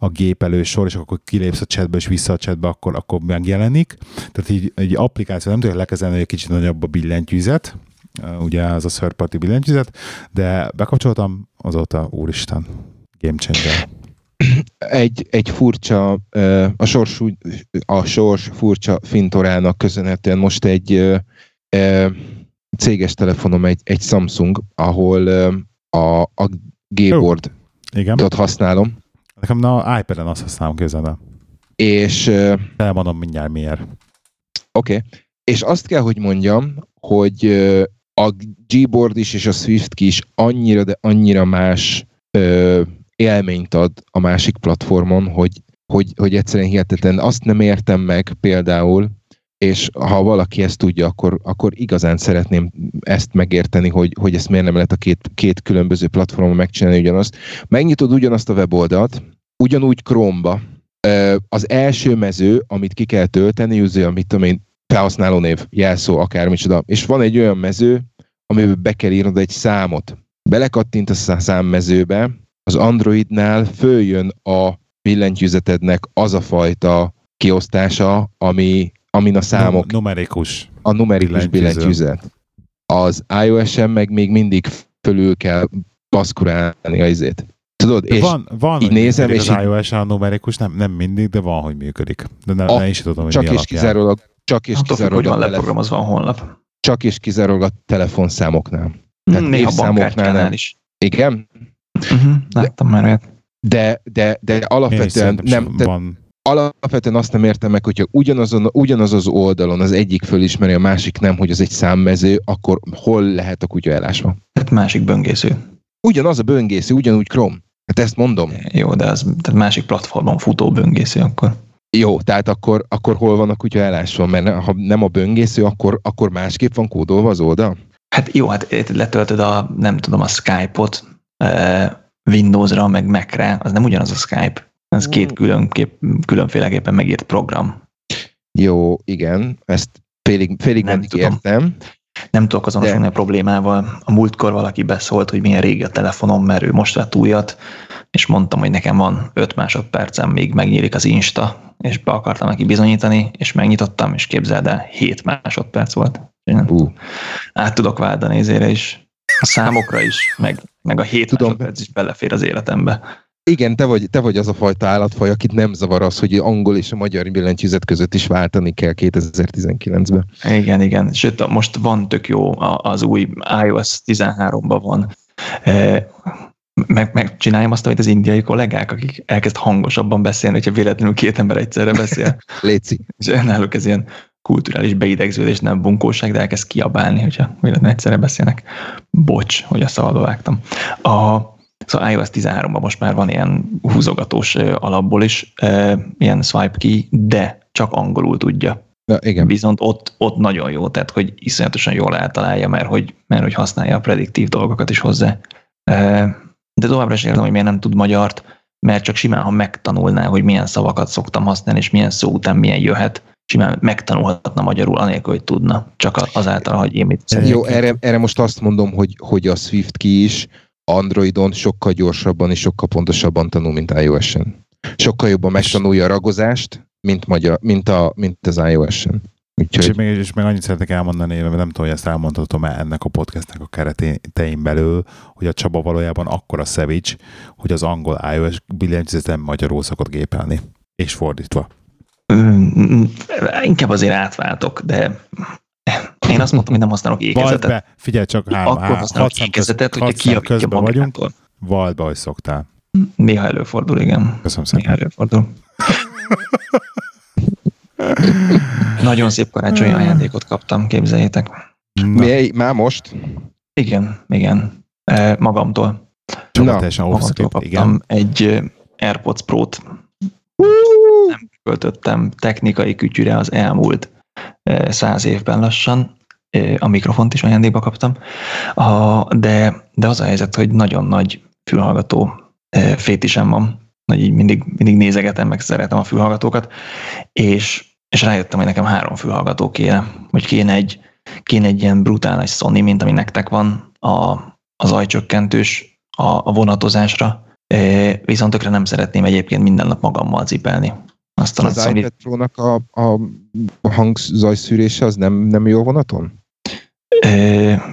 gép elősor, és akkor kilépsz a chatbe, és vissza a chatbe, akkor megjelenik. Tehát így egy applikáció nem tudja lekezelni, hogy egy kicsit nagyobb a billentyűzet, ugye az a third party billentyűzet, de bekapcsoltam, azóta úristen, game changer. Egy furcsa, a sors furcsa fintorának köszönhetően most egy céges telefonom, egy Samsung, ahol a Gboard-ot használom. Nekem na iPad-en azt használom közben. És... elmondom mindjárt miért. Oké. És azt kell, hogy mondjam, hogy a Gboard is és a SwiftKey is annyira, de annyira más... élményt ad a másik platformon, hogy egyszerűen hihetetlen. Azt nem értem meg például, és ha valaki ezt tudja, akkor igazán szeretném ezt megérteni, hogy ezt miért nem lehet a két különböző platformon megcsinálni ugyanazt. Megnyitod ugyanazt a weboldalt, ugyanúgy Chrome-ba. Az első mező, amit ki kell tölteni, mit tudom én, felhasználónév, jelszó, akármicsoda. És van egy olyan mező, amiben be kell írnod egy számot. Belekattintasz a számmezőbe, az Androidnál följön a billentyűzetednek az a fajta kiosztása, amin a számok... numerikus. A numerikus billentyűzet. Az iOS-en meg még mindig fölül kell baszkurálni a izét. Tudod, de és van így nézem, és az iOS-en a numerikus, nem mindig, de van, hogy működik. De nem is tudom, hogy csak mi alapján. Csak és kizárólag a leprogramozva a honlap. Csak és kizárólag a telefonszámoknál. Tehát néha bankkártyánál is. Igen? Láttam már. De alapvetően nem... Van Alapvetően azt nem értem meg, hogyha ugyanaz az oldalon az egyik fölismeri, a másik nem, hogy az egy számmező, akkor hol lehet a kutya elásva? Tehát másik böngésző. Ugyanaz a böngésző, ugyanúgy Chrome. Hát ezt mondom. Jó, de az tehát másik platformon futó böngésző akkor. Jó, tehát akkor hol van a kutya elásva? Mert ha nem a böngésző, akkor másképp van kódolva az oldal? Hát jó, hát letöltöd a Skype-ot Windows-ra, meg Mac-re, az nem ugyanaz a Skype. Ez két különféleképpen megírt program. Jó, igen, ezt félig nem értem. Nem tudok azonosulni a problémával. A múltkor valaki beszólt, hogy milyen régi a telefonom, mert ő most vett újat, és mondtam, hogy nekem van 5 másodpercem, még megnyílik az Insta, és be akartam neki bizonyítani, és megnyitottam, és képzeld el, 7 másodperc volt. Át tudok válni a nézére is, a számokra is, meg a 7 másodperc is belefér az életembe. Igen, te vagy az a fajta állatfaj, akit nem zavar az, hogy angol és a magyar billentyűzet között is váltani kell 2019-ben. Igen. Sőt, most van tök jó, az új iOS 13-ban van. Megcsináljam azt, amit az indiai kollégák, akik elkezd hangosabban beszélni, hogyha véletlenül két ember egyszerre beszél. Léci. És náluk ez ilyen kulturális beidegződés, nem bunkóság, de elkezd kiabálni, hogyha véletlenül egyszerre beszélnek. Bocs, hogy a szavalba vágtam. Szóval iOS 13-ban most már van ilyen húzogatós alapból is, ilyen swipe key, de csak angolul tudja. Ja, igen. Viszont ott nagyon jó, tehát hogy iszonyatosan jól eltalálja, mert hogy használja a prediktív dolgokat is hozzá. De továbbra sem értem, hogy miért nem tud magyart, mert csak simán, ha megtanulná, hogy milyen szavakat szoktam használni, és milyen szó után milyen jöhet, simán megtanulhatna magyarul, anélkül, hogy tudna, csak azáltal, hogy én mit szeretnék. Jó, erre most azt mondom, hogy a SwiftKey is Androidon sokkal gyorsabban és sokkal pontosabban tanul, mint iOS-en. Sokkal jobban megtanulja a ragozást, mint az iOS-en. Úgyhogy... És még annyit szeretnék elmondani, mert nem tudom, hogy ezt elmondhatom-e ennek a podcastnek a keretein belül, hogy a Csaba valójában akkora savage, hogy az angol iOS billentyűzeten magyarul szokott gépelni. És fordítva. Inkább azért átváltok, de... Én azt mondtam, hogy nem használok ékezetet. Vald be, figyelj csak, akkor használok ékezetet, hogy kijavítja magától. Vald be, hogy szoktál. Néha előfordul, igen. Köszönöm szépen. Néha előfordul. Nagyon szép karácsonyi ajándékot kaptam, képzeljétek. Már most? Igen. Magamtól. Magamtól kaptam egy AirPods Pro-t. Nem költöttem technikai kütyüre az elmúlt 100 évben lassan, a mikrofont is ajándékba kaptam, de az a helyzet, hogy nagyon nagy fülhallgató fétisem van, hogy így mindig nézegetem, meg szeretem a fülhallgatókat, és rájöttem, hogy nekem 3 fülhallgató kéne, hogy kéne egy ilyen brutális Sony, mint ami nektek van, a zajcsökkentős a vonatozásra, viszont tökre nem szeretném egyébként minden nap magammal cipelni. Aztán az iPad Pro-nak a hangzajszűrése az nem jó vonaton?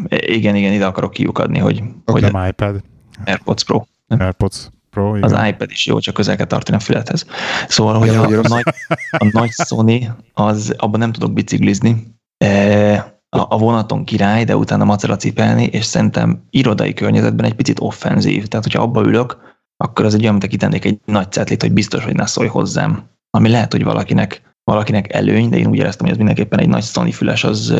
Igen, ide akarok kiukadni, hogy nem iPad. AirPods Pro. Nem? AirPods Pro, igen. Az iPad is jó, csak közel kell tartani a fülethez. Szóval, hogy a nagy Sony, az, abban nem tudok biciklizni. A vonaton király, de utána macera cipelni, és szerintem irodai környezetben egy picit offenzív. Tehát, hogyha abba ülök, akkor az egy olyan, mint kitennék egy nagy cetlit, hogy biztos, hogy ne szólj hozzám. Ami lehet, hogy valakinek előny, de én úgy éreztem, hogy ez mindenképpen egy nagy Sony füles, az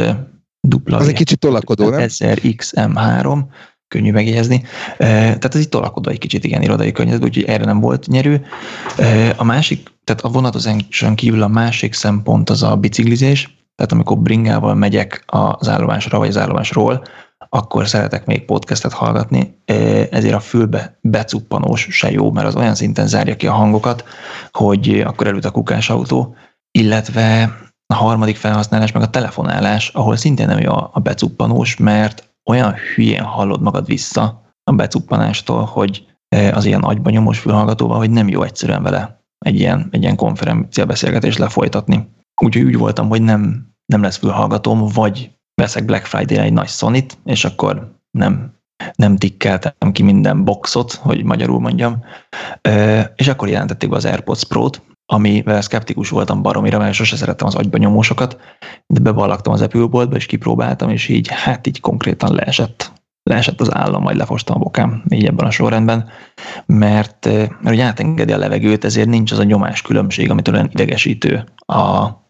dupla. Az egy kicsit tolakodó, nem? 1000XM3, könnyű megjegyezni. Tehát ez itt tolakodó egy kicsit, igen, irodai környezetben, úgyhogy erre nem volt nyerő. A másik, tehát a vonatozáson kívül a másik szempont az a biciklizés, tehát amikor bringával megyek az állomásra, vagy az állomásról, akkor szeretek még podcastet hallgatni, ezért a fülbe becuppanós se jó, mert az olyan szinten zárja ki a hangokat, hogy akkor előtt a kukásautó, illetve a harmadik felhasználás, meg a telefonálás, ahol szintén nem jó a becuppanós, mert olyan hülyén hallod magad vissza a becuppanástól, hogy az ilyen agybanyomos fülhallgatóval, hogy nem jó egyszerűen vele egy ilyen konferencia beszélgetést lefolytatni. Úgyhogy úgy voltam, hogy nem lesz fülhallgatóm, vagy veszek Black Friday-re egy nagy Sony-t, és akkor nem tikkeltem ki minden boxot, hogy magyarul mondjam, és akkor jelentették be az AirPods Pro-t, amivel szkeptikus voltam baromira, mert sose szerettem az agyba nyomósokat, de beballagtam az Apple-boltba, és kipróbáltam, és így konkrétan leesett leesett az állam, majd lefostam a bokám, így ebben a sorrendben, mert ugye átengedi a levegőt, ezért nincs az a nyomás különbség, amitől olyan idegesítő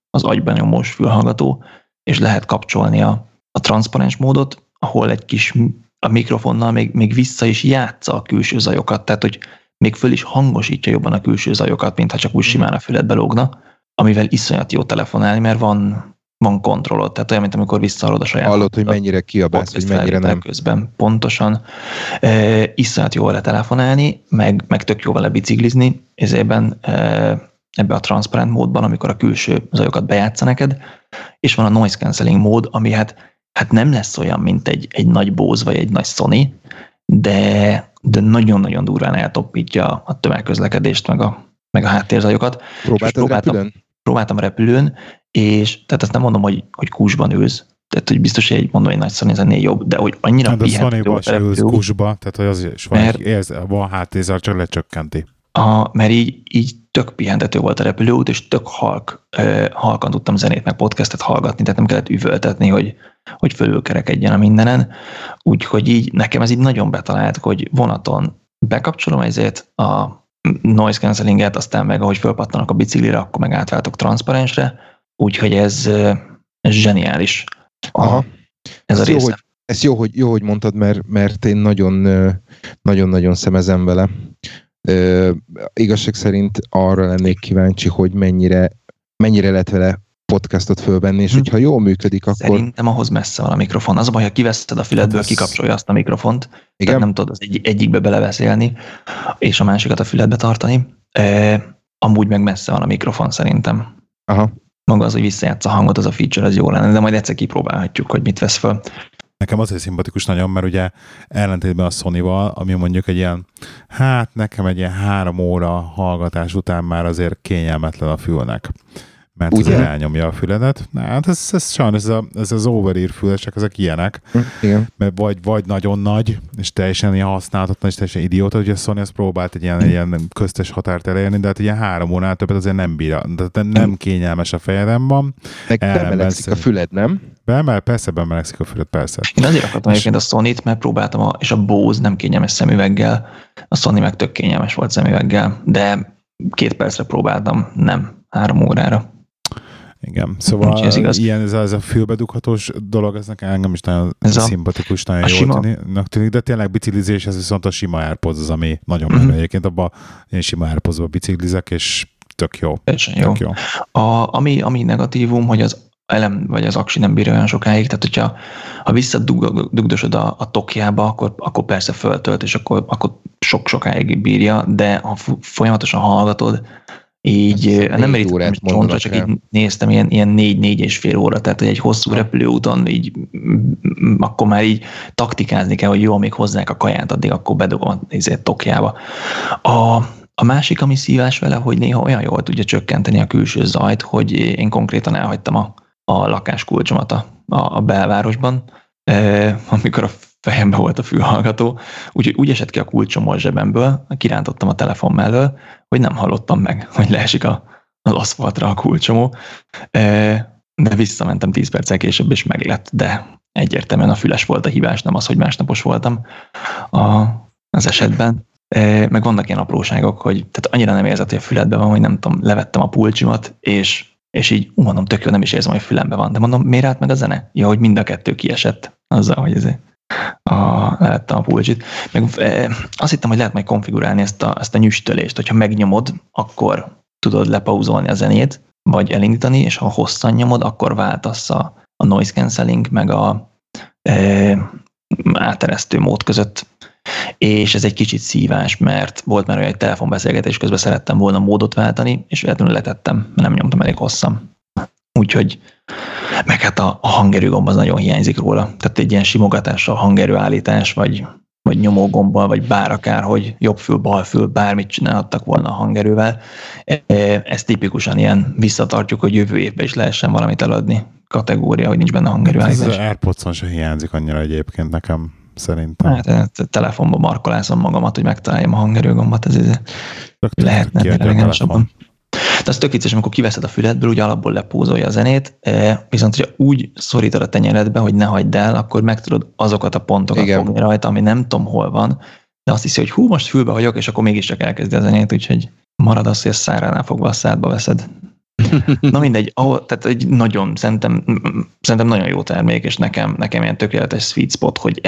az agyban nyomós fülhallgató, és lehet kapcsolni a transzparens módot, ahol egy kis a mikrofonnal még vissza is játsza a külső zajokat, tehát hogy még föl is hangosítja jobban a külső zajokat, mintha csak úgy simán a füledbe lógna, amivel iszonyat jó telefonálni, mert van kontrollod, tehát olyan, mint amikor visszahallod a saját... Hallod, hogy mennyire kiabálsz, hogy mennyire nem. Közben, pontosan. Iszonyat jó vele telefonálni, meg tök jó vele biciklizni, ebben a transparent módban, amikor a külső zajokat bejátsza neked, és van a noise cancelling mód, ami hát nem lesz olyan, mint egy nagy Bose vagy egy nagy Sony, de nagyon-nagyon durván eltoppítja a tömegközlekedést, meg a háttérzajokat. Próbáltam repülőn, és tehát azt nem mondom, hogy kúsban ülsz, tehát hogy biztos, hogy mondom, egy nagy Sony ez ennél jobb, de hogy annyira pihenhető a repülő. Ülsz kúsba, tehát hogy az is van háttérzaj, csak lecsökkenti. Mert így tök pihentető volt a repülőút, és tök halkan tudtam zenét meg podcastet hallgatni, tehát nem kellett üvöltetni, hogy fölülkerekedjen a mindenen. Úgyhogy így nekem ez így nagyon betalált, hogy vonaton bekapcsolom ezért a noise cancellinget, aztán meg ahogy fölpattanak a biciklire, akkor meg átváltok transzparensre, úgyhogy ez zseniális. Aha. Ez a része. Ez jó, hogy mondtad, mert én nagyon-nagyon szemezem vele. Igazság szerint arra lennék kíváncsi, hogy mennyire lehet vele podcastot fölvenni, és hogyha jól működik, akkor... Szerintem ahhoz messze van a mikrofon. Az a baj, ha kiveszed a füledből, kikapcsolja azt a mikrofont, igen? Nem tudod az egyikbe belebeszélni, és a másikat a füledbe tartani. Amúgy meg messze van a mikrofon szerintem. Aha. Maga az, hogy visszajátsz a hangot, az a feature, az jó lenne, de majd egyszer kipróbálhatjuk, hogy mit vesz föl. Nekem azért szimpatikus nagyon, mert ugye ellentétben a Sony-val, ami mondjuk egy ilyen, nekem egy ilyen 3 óra hallgatás után már azért kényelmetlen a fülnek. Mert ugye? Azért elnyomja a füledet. Hát ez sajnos, ez az over-ear fülesek, ezek ilyenek. Igen. Mert vagy nagyon nagy, és teljesen ilyen használhatatlan, és teljesen idióta, ugye a Sony azt próbált egy ilyen köztes határt elérni, de hát ilyen 3 óránál többet azért nem bírja. Nem kényelmes a fejedemben. Bemelegszik a füled, nem? Persze bemelegszik a füled, persze. Én azért akartam egyébként a Sony-t, mert próbáltam, és a Bose nem kényelmes szemüveggel, a Sony meg tök kényelmes volt szemüveggel, de 2 percre próbáltam, nem 3 órára. Igen, szóval ilyen ez a fülbedughatós dolog, ez engem is nagyon szimpatikus, nagyon jól tűnik, de tényleg biciklizés, ez viszont a sima AirPods az, ami nagyon menő. Egyébként abban én sima AirPods-ba biciklizek, és tök jó. Tök jó. Ami negatívum, hogy az elem vagy az aksi nem bír olyan sokáig, tehát hogyha visszadugdosod a tokjába, akkor persze föltölt, és akkor sokáig bírja, de ha folyamatosan hallgatod, így nem merítettem csontra, csak így néztem, ilyen 4-4,5 óra, tehát hogy egy hosszú repülőúton így, akkor már így taktikázni kell, hogy jó, amíg hozzák a kaját, addig akkor bedugom a tokjába. A másik, ami szívás vele, hogy néha olyan jól tudja csökkenteni a külső zajt, hogy én konkrétan elhagytam a lakáskulcsomat a belvárosban, amikor a fejembe volt a fülhallgató, úgyhogy úgy esett ki a kulcsom a zsebemből, kirántottam a telefon mellől, hogy nem hallottam meg, hogy leesik az aszfaltra a kulcsomó, de visszamentem 10 perccel később, és meglett, de egyértelműen a füles volt a hibás, nem az, hogy másnapos voltam az esetben. Meg vannak ilyen apróságok, hogy tehát annyira nem érzett, hogy a füledben van, hogy nem tudom, levettem a pulcsimat, és így mondom, tök jó, nem is érzem, hogy fülemben van, de mondom, miért állt meg a zene? Ja, hogy mind a kettő kiesett azzal, hogy ezért levettem a pulcsit. Meg azt hittem, hogy lehet majd konfigurálni ezt a nyüstölést, hogyha megnyomod, akkor tudod lepauzolni a zenét, vagy elindítani, és ha hosszan nyomod, akkor váltasz a noise cancelling, meg a áteresztő mód között. És ez egy kicsit szívás, mert volt már olyan telefonbeszélgetés közben szerettem volna módot váltani, és véletlenül letettem, mert nem nyomtam elég hosszan. Úgyhogy meg hát a hangerőgomb az nagyon hiányzik róla. Tehát egy ilyen simogatással hangerőállítás, vagy nyomógombbal, vagy bár akárhogy jobb fül, bal fül, bármit csinálhattak volna a hangerővel. Ez tipikusan ilyen visszatartjuk, hogy jövő évben is lehessen valamit eladni kategória, hogy nincs benne hangerőállítás. Ez az AirPodson se hiányzik annyira egyébként nekem. Szerintem. Hát telefonban markolászom magamat, hogy megtaláljam a hangerőgombat, ez lehetne. Hát az tök vicces, amikor kiveszed a füledből, ugye alapból lepózolja a zenét, viszont ha úgy szorítod a tenyeredbe, hogy ne hagyd el, akkor meg tudod azokat a pontokat fogni rajta, ami nem tudom hol van, de azt hiszi, hogy hú, most fülbe vagyok, és akkor mégiscsak elkezdi a zenét, úgyhogy marad az, hogy a száránál fogva a szádba veszed. Na mindegy, tehát egy nagyon, szerintem nagyon jó termék, és nekem ilyen tökéletes sweet spot, hogy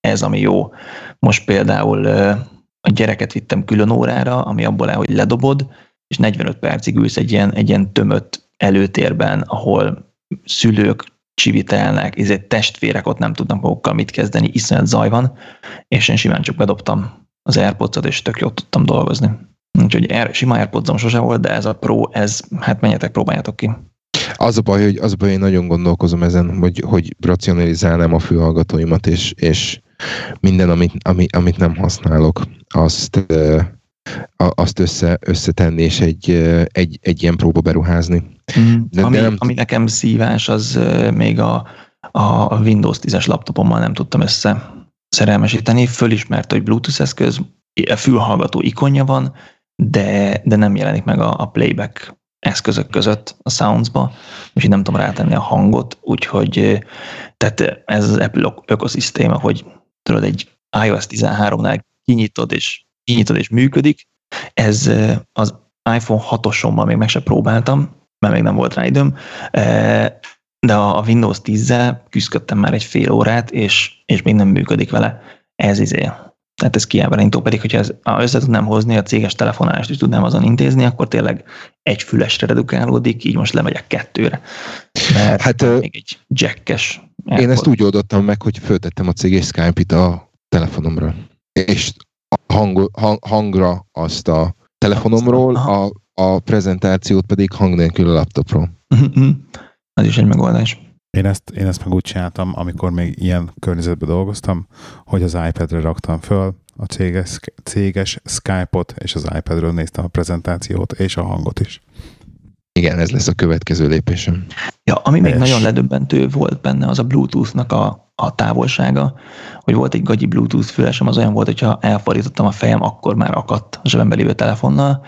ez ami jó. Most például a gyereket vittem külön órára, ami abból áll, hogy ledobod, és 45 percig ülsz egy ilyen tömött előtérben, ahol szülők csivitelnek, ezért testvérek ott nem tudnak magukkal mit kezdeni, iszonyat zaj van, és én simán csak bedobtam az AirPods-ot, és tök jól tudtam dolgozni. Úgyhogy sima AirPods-om sose volt, de ez a Pro, hát menjetek, próbáljátok ki. Az a baj, hogy nagyon gondolkozom ezen, hogy racionalizálnám a fülhallgatóimat, és minden, amit nem használok, azt összetenni, és egy ilyen próba beruházni. De ami nekem szívás, az még a Windows 10-es laptopommal nem tudtam összeszerelmesíteni. Fölismert, hogy Bluetooth eszköz, a fülhallgató ikonja van, de nem jelenik meg a playback eszközök között a Sounds-ba, és így nem tudom rátenni a hangot, úgyhogy tehát ez az Apple ökoszisztéma, hogy tudod, egy iOS 13-nál kinyitod és működik. Ez az iPhone 6-osommal még meg se próbáltam, mert még nem volt rá időm, de a Windows 10-zel küzdködtem már egy fél órát, és még nem működik vele. Tehát ez kiábrándító, pedig hogyha össze tudnám hozni, a céges telefonálást is tudnám azon intézni, akkor tényleg egy fülesre redukálódik, így most lemegyek kettőre. Mert hát még egy jackes. Én ezt úgy oldottam meg, hogy föltettem a céges Skype-it a telefonomra. És hangra azt a telefonomról, a prezentációt pedig hang nélkül a laptopról. Ez is egy megoldás. Én ezt meg úgy csináltam, amikor még ilyen környezetben dolgoztam, hogy az iPad-re raktam föl a céges Skype-ot, és az iPad-ről néztem a prezentációt, és a hangot is. Igen, ez lesz a következő lépésem. Ja, ami még nagyon ledöbbentő volt benne, az a Bluetooth-nak a távolsága, hogy volt egy gagyi Bluetooth fülesem, az olyan volt, hogyha elfordítottam a fejem, akkor már akadt a zsebembe lévő telefonnal.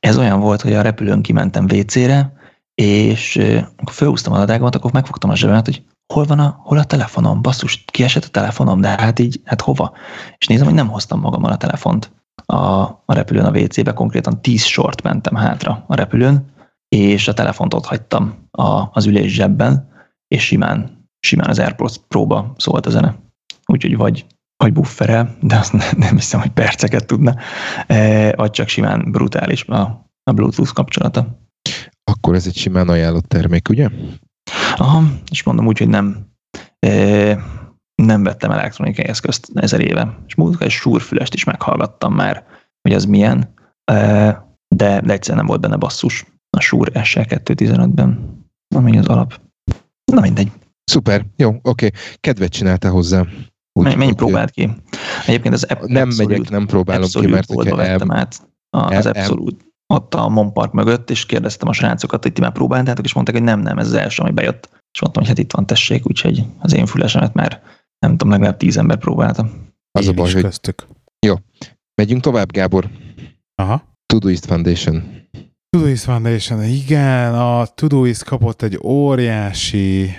Ez olyan volt, hogy a repülőn kimentem WC-re, és akkor felhúztam az adágomat, akkor megfogtam a zsebemet, hogy hol a telefonom, basszus, kiesett a telefonom, de hát hova? És nézem, hogy nem hoztam magammal a telefont a repülőn, a WC-be, konkrétan 10 sort mentem hátra a repülőn, és a telefont ott hagytam az ülés zsebben, és simán az AirPods Pro-ba szólt a zene. Úgyhogy vagy bufferel, de azt nem hiszem, hogy perceket tudna, vagy csak simán brutális a Bluetooth kapcsolata. Akkor ez egy simán ajánlott termék, ugye? Aha, és mondom úgy, hogy nem vettem elektronikai eszközt 1000 éve. És múltkor egy súrfülest is meghallgattam már, hogy az milyen, de egyszerűen nem volt benne basszus a súr SL215-ben, ami az alap. Na mindegy. Szuper, jó, oké. Kedvet csináltál hozzá. Menj, próbáld ki. Egyébként az Absolut ott a Monpark mögött, és kérdeztem a srácokat, hogy ti már próbáltátok, és mondták, hogy nem, ez az első, ami bejött. És mondtam, hogy hát itt van, tessék, úgyhogy az én fülesemet már, nem tudom, legalább 10 ember próbálta. Az a baj, hogy köztük. Jó. Megyünk tovább, Gábor. Aha. Todoist Foundation, igen, a Todoist kapott egy óriási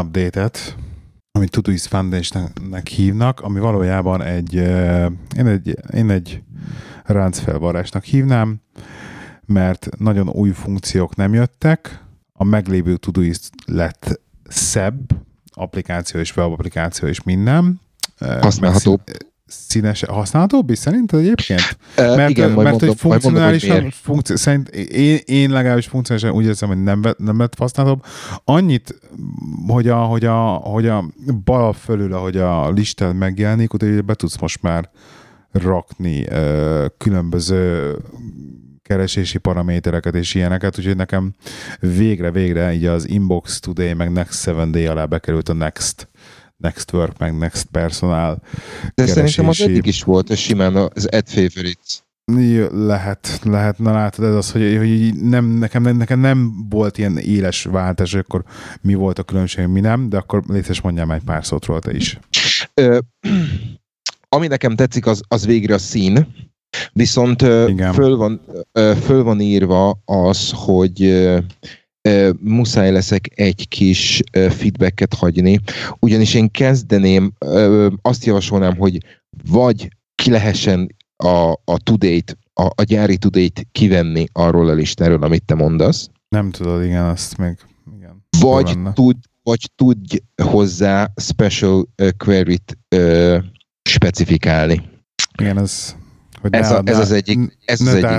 update-et, amit Todoist Foundation-nek hívnak, ami valójában egy ráncfelvarrásnak hívnám, mert nagyon új funkciók nem jöttek, a meglévő Todoist lett szebb, applikáció és webapplikáció és minden. Használhatóbb. Használhatóbb is szerinted egyébként? Én legalábbis funkcionálisan úgy érzem, hogy nem lett használhatóbb. Annyit, hogy a bal fölül, ahogy a listán megjelenik, úgyhogy be tudsz most már rakni különböző keresési paramétereket és ilyeneket, úgyhogy nekem végre így az Inbox Today meg Next 7 Day alá bekerült a Next Work meg Next Personal keresési. De szerintem az eddig is volt, és simán az Add Favorites. Lehet, na látod, ez az, hogy nekem nem volt ilyen éles váltás, hogy akkor mi volt a különbség, mi nem, de akkor létezés mondjál már egy pár szót róla te is. Ami nekem tetszik, az végre a szín, Viszont föl van írva az, hogy muszáj leszek egy kis feedbacket hagyni, ugyanis én kezdeném, azt javasolnám, hogy vagy ki lehessen a Today-t, a gyári Today-t kivenni arról a listáról, amit te mondasz. Nem tudod, igen, azt még... Igen, vagy tudj hozzá special query-t specifikálni. Igen, ez az egyik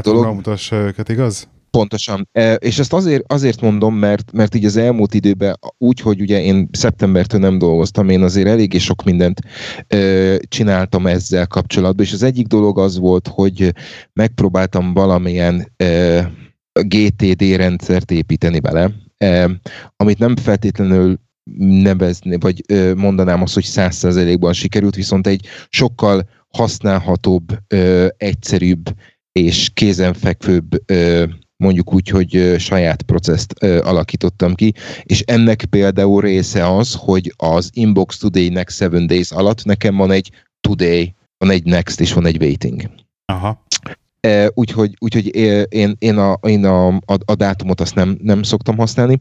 dolog. Ne mutassa őket, igaz? Pontosan. És ezt azért mondom, mert így az elmúlt időben úgy, hogy ugye én szeptembertől nem dolgoztam, én azért eléggé sok mindent csináltam ezzel kapcsolatban, és az egyik dolog az volt, hogy megpróbáltam valamilyen GTD rendszert építeni vele, amit nem feltétlenül nevezni, vagy mondanám azt, hogy 100%-ban sikerült, viszont egy sokkal használhatóbb, egyszerűbb és kézenfekvőbb, mondjuk úgy, hogy saját processzt alakítottam ki, és ennek például része az, hogy az Inbox Today Next 7 Days alatt nekem van egy Today, van egy Next és van egy Waiting. Aha. Úgyhogy én a dátumot azt nem szoktam használni,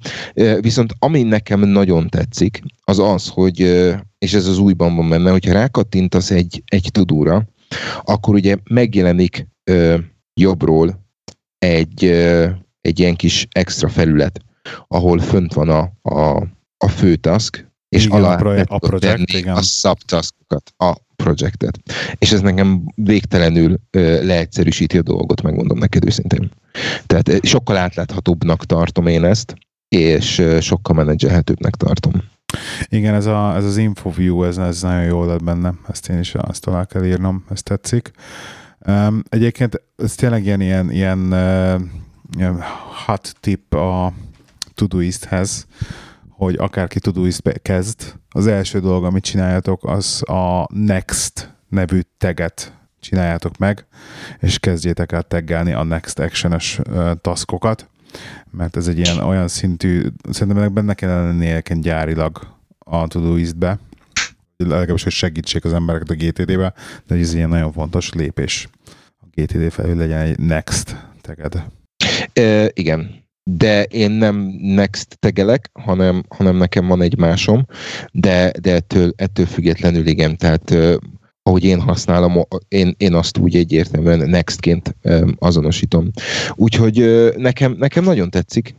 viszont ami nekem nagyon tetszik, az az, hogy, és ez az újban van benne, hogyha rákattintasz egy tudóra, akkor ugye megjelenik jobbról egy ilyen kis extra felület, ahol fönt van a fő task, és igen, alá a project, a subtaskokat, a projektet. És ez nekem végtelenül leegyszerűsíti a dolgot, megmondom neked őszintén. Tehát sokkal átláthatóbbnak tartom én ezt, és sokkal menedzselhetőbbnek tartom. Igen, ez az InfoView, ez nagyon jól lett benne, ezt én is azt alá kell írnom, ezt tetszik. Egyébként ez tényleg ilyen hot tip a Todoist-hez, hogy akárki Todoist kezd, az első dolog, amit csináljátok, az a Next nevű taget csináljátok meg, és kezdjétek el taggelni a Next Action-es taskokat, mert ez egy ilyen olyan szintű, szerintem ennek benne kellene lenni egyébként gyárilag a Todoist-be, legalábbis, hogy segítsék az embereket a GTD-be, de ez ilyen nagyon fontos lépés a GTD fel, hogy legyen egy Next taged. Igen. De én nem next tegelek, hanem nekem van egy másom, de ettől függetlenül igen, tehát ahogy én használom, én azt úgy egyértelműen nextként azonosítom. Úgyhogy nekem nagyon tetszik,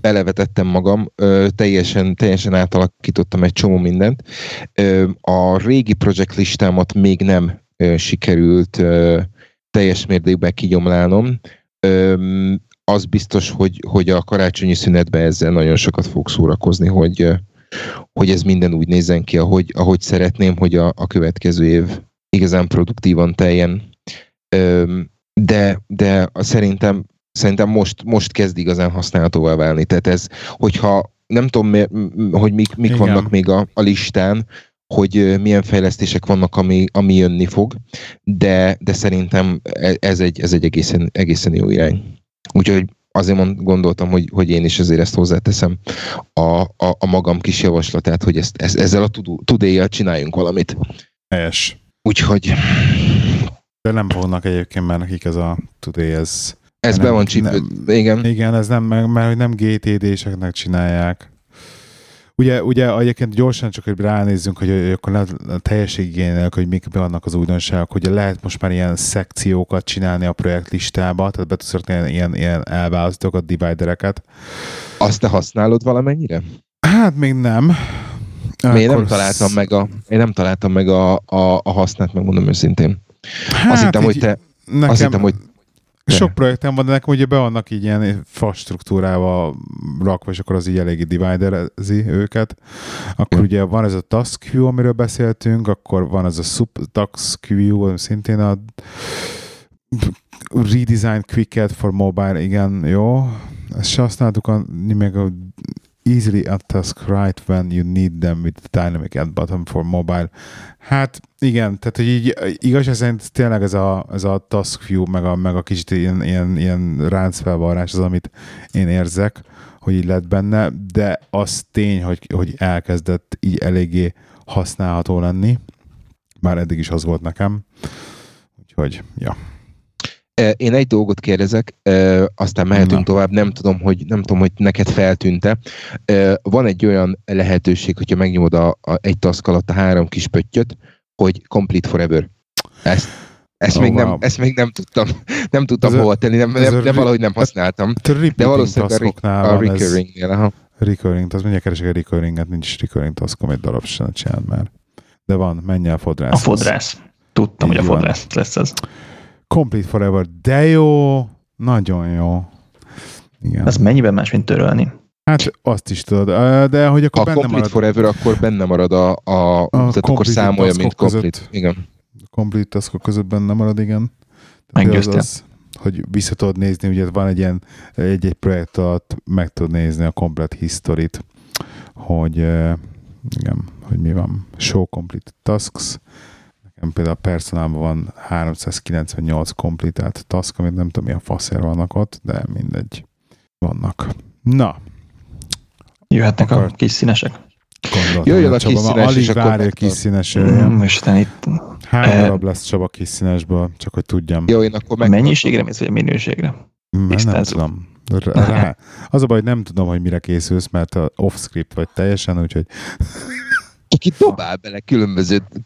belevetettem magam, teljesen átalakítottam egy csomó mindent. A régi project listámat még nem sikerült teljes mértékben kigyomlálnom, az biztos, hogy a karácsonyi szünetben ezzel nagyon sokat fog szórakozni, hogy ez minden úgy nézzen ki, ahogy szeretném, hogy a következő év igazán produktívan teljen. De szerintem most kezd igazán használhatóvá válni. Tehát ez, hogyha nem tudom, hogy mik vannak még a listán, hogy milyen fejlesztések vannak, ami jönni fog, de szerintem ez egy egészen jó irány. Úgyhogy azért gondoltam, hogy én is azért ezt hozzáteszem a magam kis javaslatát, hogy ezzel a Today-jel csináljunk valamit. Helyes. Úgyhogy... De nem fognak egyébként, mert nekik ez a Today, ez be van csípődve, igen. Igen, ez nem, mert nem GTD-seknek csinálják. Ugye egyébként gyorsan csak, hogy ránézzünk, hogy akkor a teljességének, hogy mik vannak az újdonságok, hogy lehet most már ilyen szekciókat csinálni a projektlistába, tehát be tudsz rakni ilyen elválasztókat, dividereket. Azt te használod valamennyire? Hát még nem. Én nem találtam meg a hasznát, megmondom őszintén. Hát azt hittem, hogy te... Sok projektem van, de nekem ugye be vannak így ilyen fa struktúrával rakva, és akkor az így eléggé dividerezi őket. Akkor ugye van ez a task view, amiről beszéltünk, akkor van ez a sub-task view, szintén a redesign quick for mobile, igen, jó. Ezt se használtuk, még a easily add task right when you need them with the dynamic add button for mobile. Hát igen, tehát hogy így igazság szerint tényleg ez a task view, meg a kicsit ilyen ráncfelvarrás az, amit én érzek, hogy így lett benne, de az tény, hogy elkezdett így eléggé használható lenni. Már eddig is az volt nekem. Úgyhogy, ja. Én egy dolgot kérdezek, aztán mehetünk tovább, nem tudom, hogy neked feltűnte. Van egy olyan lehetőség, hogyha megnyomod egy task alatt a 3 kis pöttyöt, hogy complete forever. Ezt még nem tudtam. Nem tudtam hova tenni, de valahogy nem használtam. De valószínűleg a recurring-nél. Recurring, azt mondja, keresek a recurring-et, nincs recurring taskom, egy darab sem csinál már. De van, menj el fodrászhoz. A fodrász. Tudtam, hogy a fodrász lesz ez. Complete forever, de jó, nagyon jó. Igen. Ez mennyiben más, mint törölni? Hát azt is tudod, de hogy akkor benne marad. Ha complete forever, akkor benne marad a tehát akkor számolja, mint complete. Igen. Complete taskok között benne marad, igen. Meggyőztem. Hogy vissza tudod nézni, ugye van egy ilyen, egy-egy projekt alatt meg tudod nézni a komplet historit, hogy igen, hogy mi van. Show complete tasks. Nekem például a personálban van 398 komplitált task, amit nem tudom, milyen faszért vannak ott, de mindegy, vannak. Na. Jöhetnek a kis színesek. Jöjjön a kis színes. Alig várj a kis színes. Hány darab lesz Csaba kis színesből, csak hogy tudjam. Jó, én akkor mennyiségre mész, vagy a minőségre? Nem tudom. Az a baj, hogy nem tudom, hogy mire készülsz, mert off-script vagy teljesen, úgyhogy... Csak itt dobál bele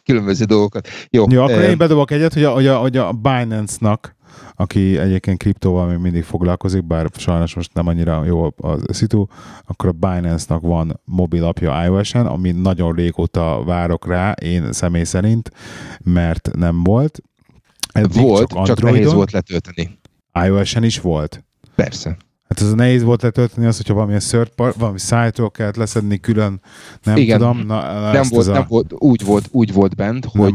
különböző dolgokat. Jó, akkor én bedobok egyet, hogy a Binance-nak, aki egyébként kriptóval még mindig foglalkozik, bár sajnos most nem annyira jó a szitu, akkor a Binance-nak van mobil appja iOS-en, ami nagyon régóta várok rá, én személy szerint, mert nem volt. Eddig volt, csak nehéz volt letölteni. iOS-en is volt? Persze. Hát ez nehéz volt letölteni azt, hogyha valamilyen valami szájtól kellett leszedni külön, nem igen, tudom. Na, nem volt bent, hogy...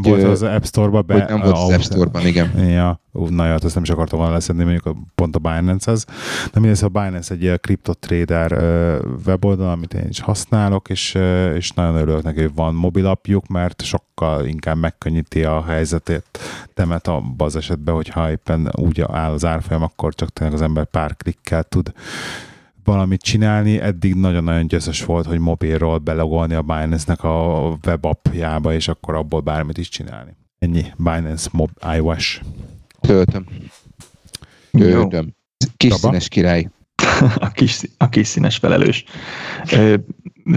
Nem volt az App Store-ba be... nem volt az App Store-ban, igen. Ja, hát ezt nem is akartam volna leszedni, mondjuk pont a Binance-hez. De mindez a Binance egy CryptoTrader weboldal, amit én is használok, és nagyon örülök neki, hogy van mobilapjuk, mert sokkal inkább megkönnyíti a helyzetét. Temet abban az esetben, hogyha éppen úgy áll az árfolyam, akkor csak tényleg az ember pár klikkel tud valamit csinálni. Eddig nagyon-nagyon gyöszös volt, hogy mobilról belogolni a Binance-nek a webappjába, és akkor abból bármit is csinálni. Ennyi. Binance Mob iOS. Töltöm. Kis színes király. A kis színes felelős.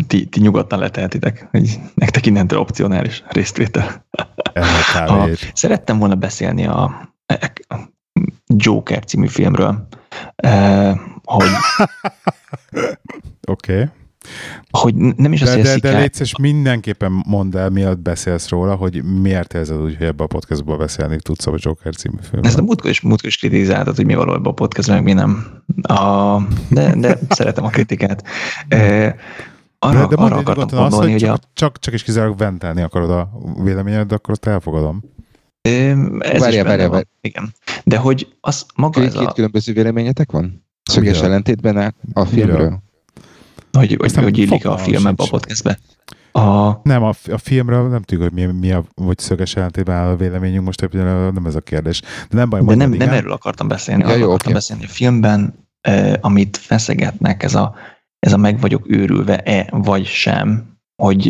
Ti nyugodtan letehetitek, hogy nektek innentől opcionális résztvétel. Szerettem volna beszélni a Joker című filmről, hogy okay. Hogy nem is azt érzik el. De létszés mindenképpen mondd el, miatt beszélsz róla, hogy miért érzed úgy, hogy ebben a podcastban beszélni tudsz a Joker című filmről. Ezt a múltkor is kritizáltad, hogy mi való ebben a podcastban, meg mi nem. De szeretem a kritikát. Arra akartam gondolni, hogy csak is kizárólag ventelni akarod a véleményed, de akkor azt elfogadom. Várjál. Igen. De hogy az maga ez két különböző véleményetek van? Szöges ellentétben áll a filmről? Hogy illik a film ebbe a podcastbe? Nem, a filmről nem tudjuk, hogy mi szöges ellentétben áll a véleményünk most, hogy nem ez a kérdés. De nem baj, nem erről akartam beszélni. Arról akartam beszélni a filmben, amit feszegetnek, ez a meg vagyok őrülve-e vagy sem, hogy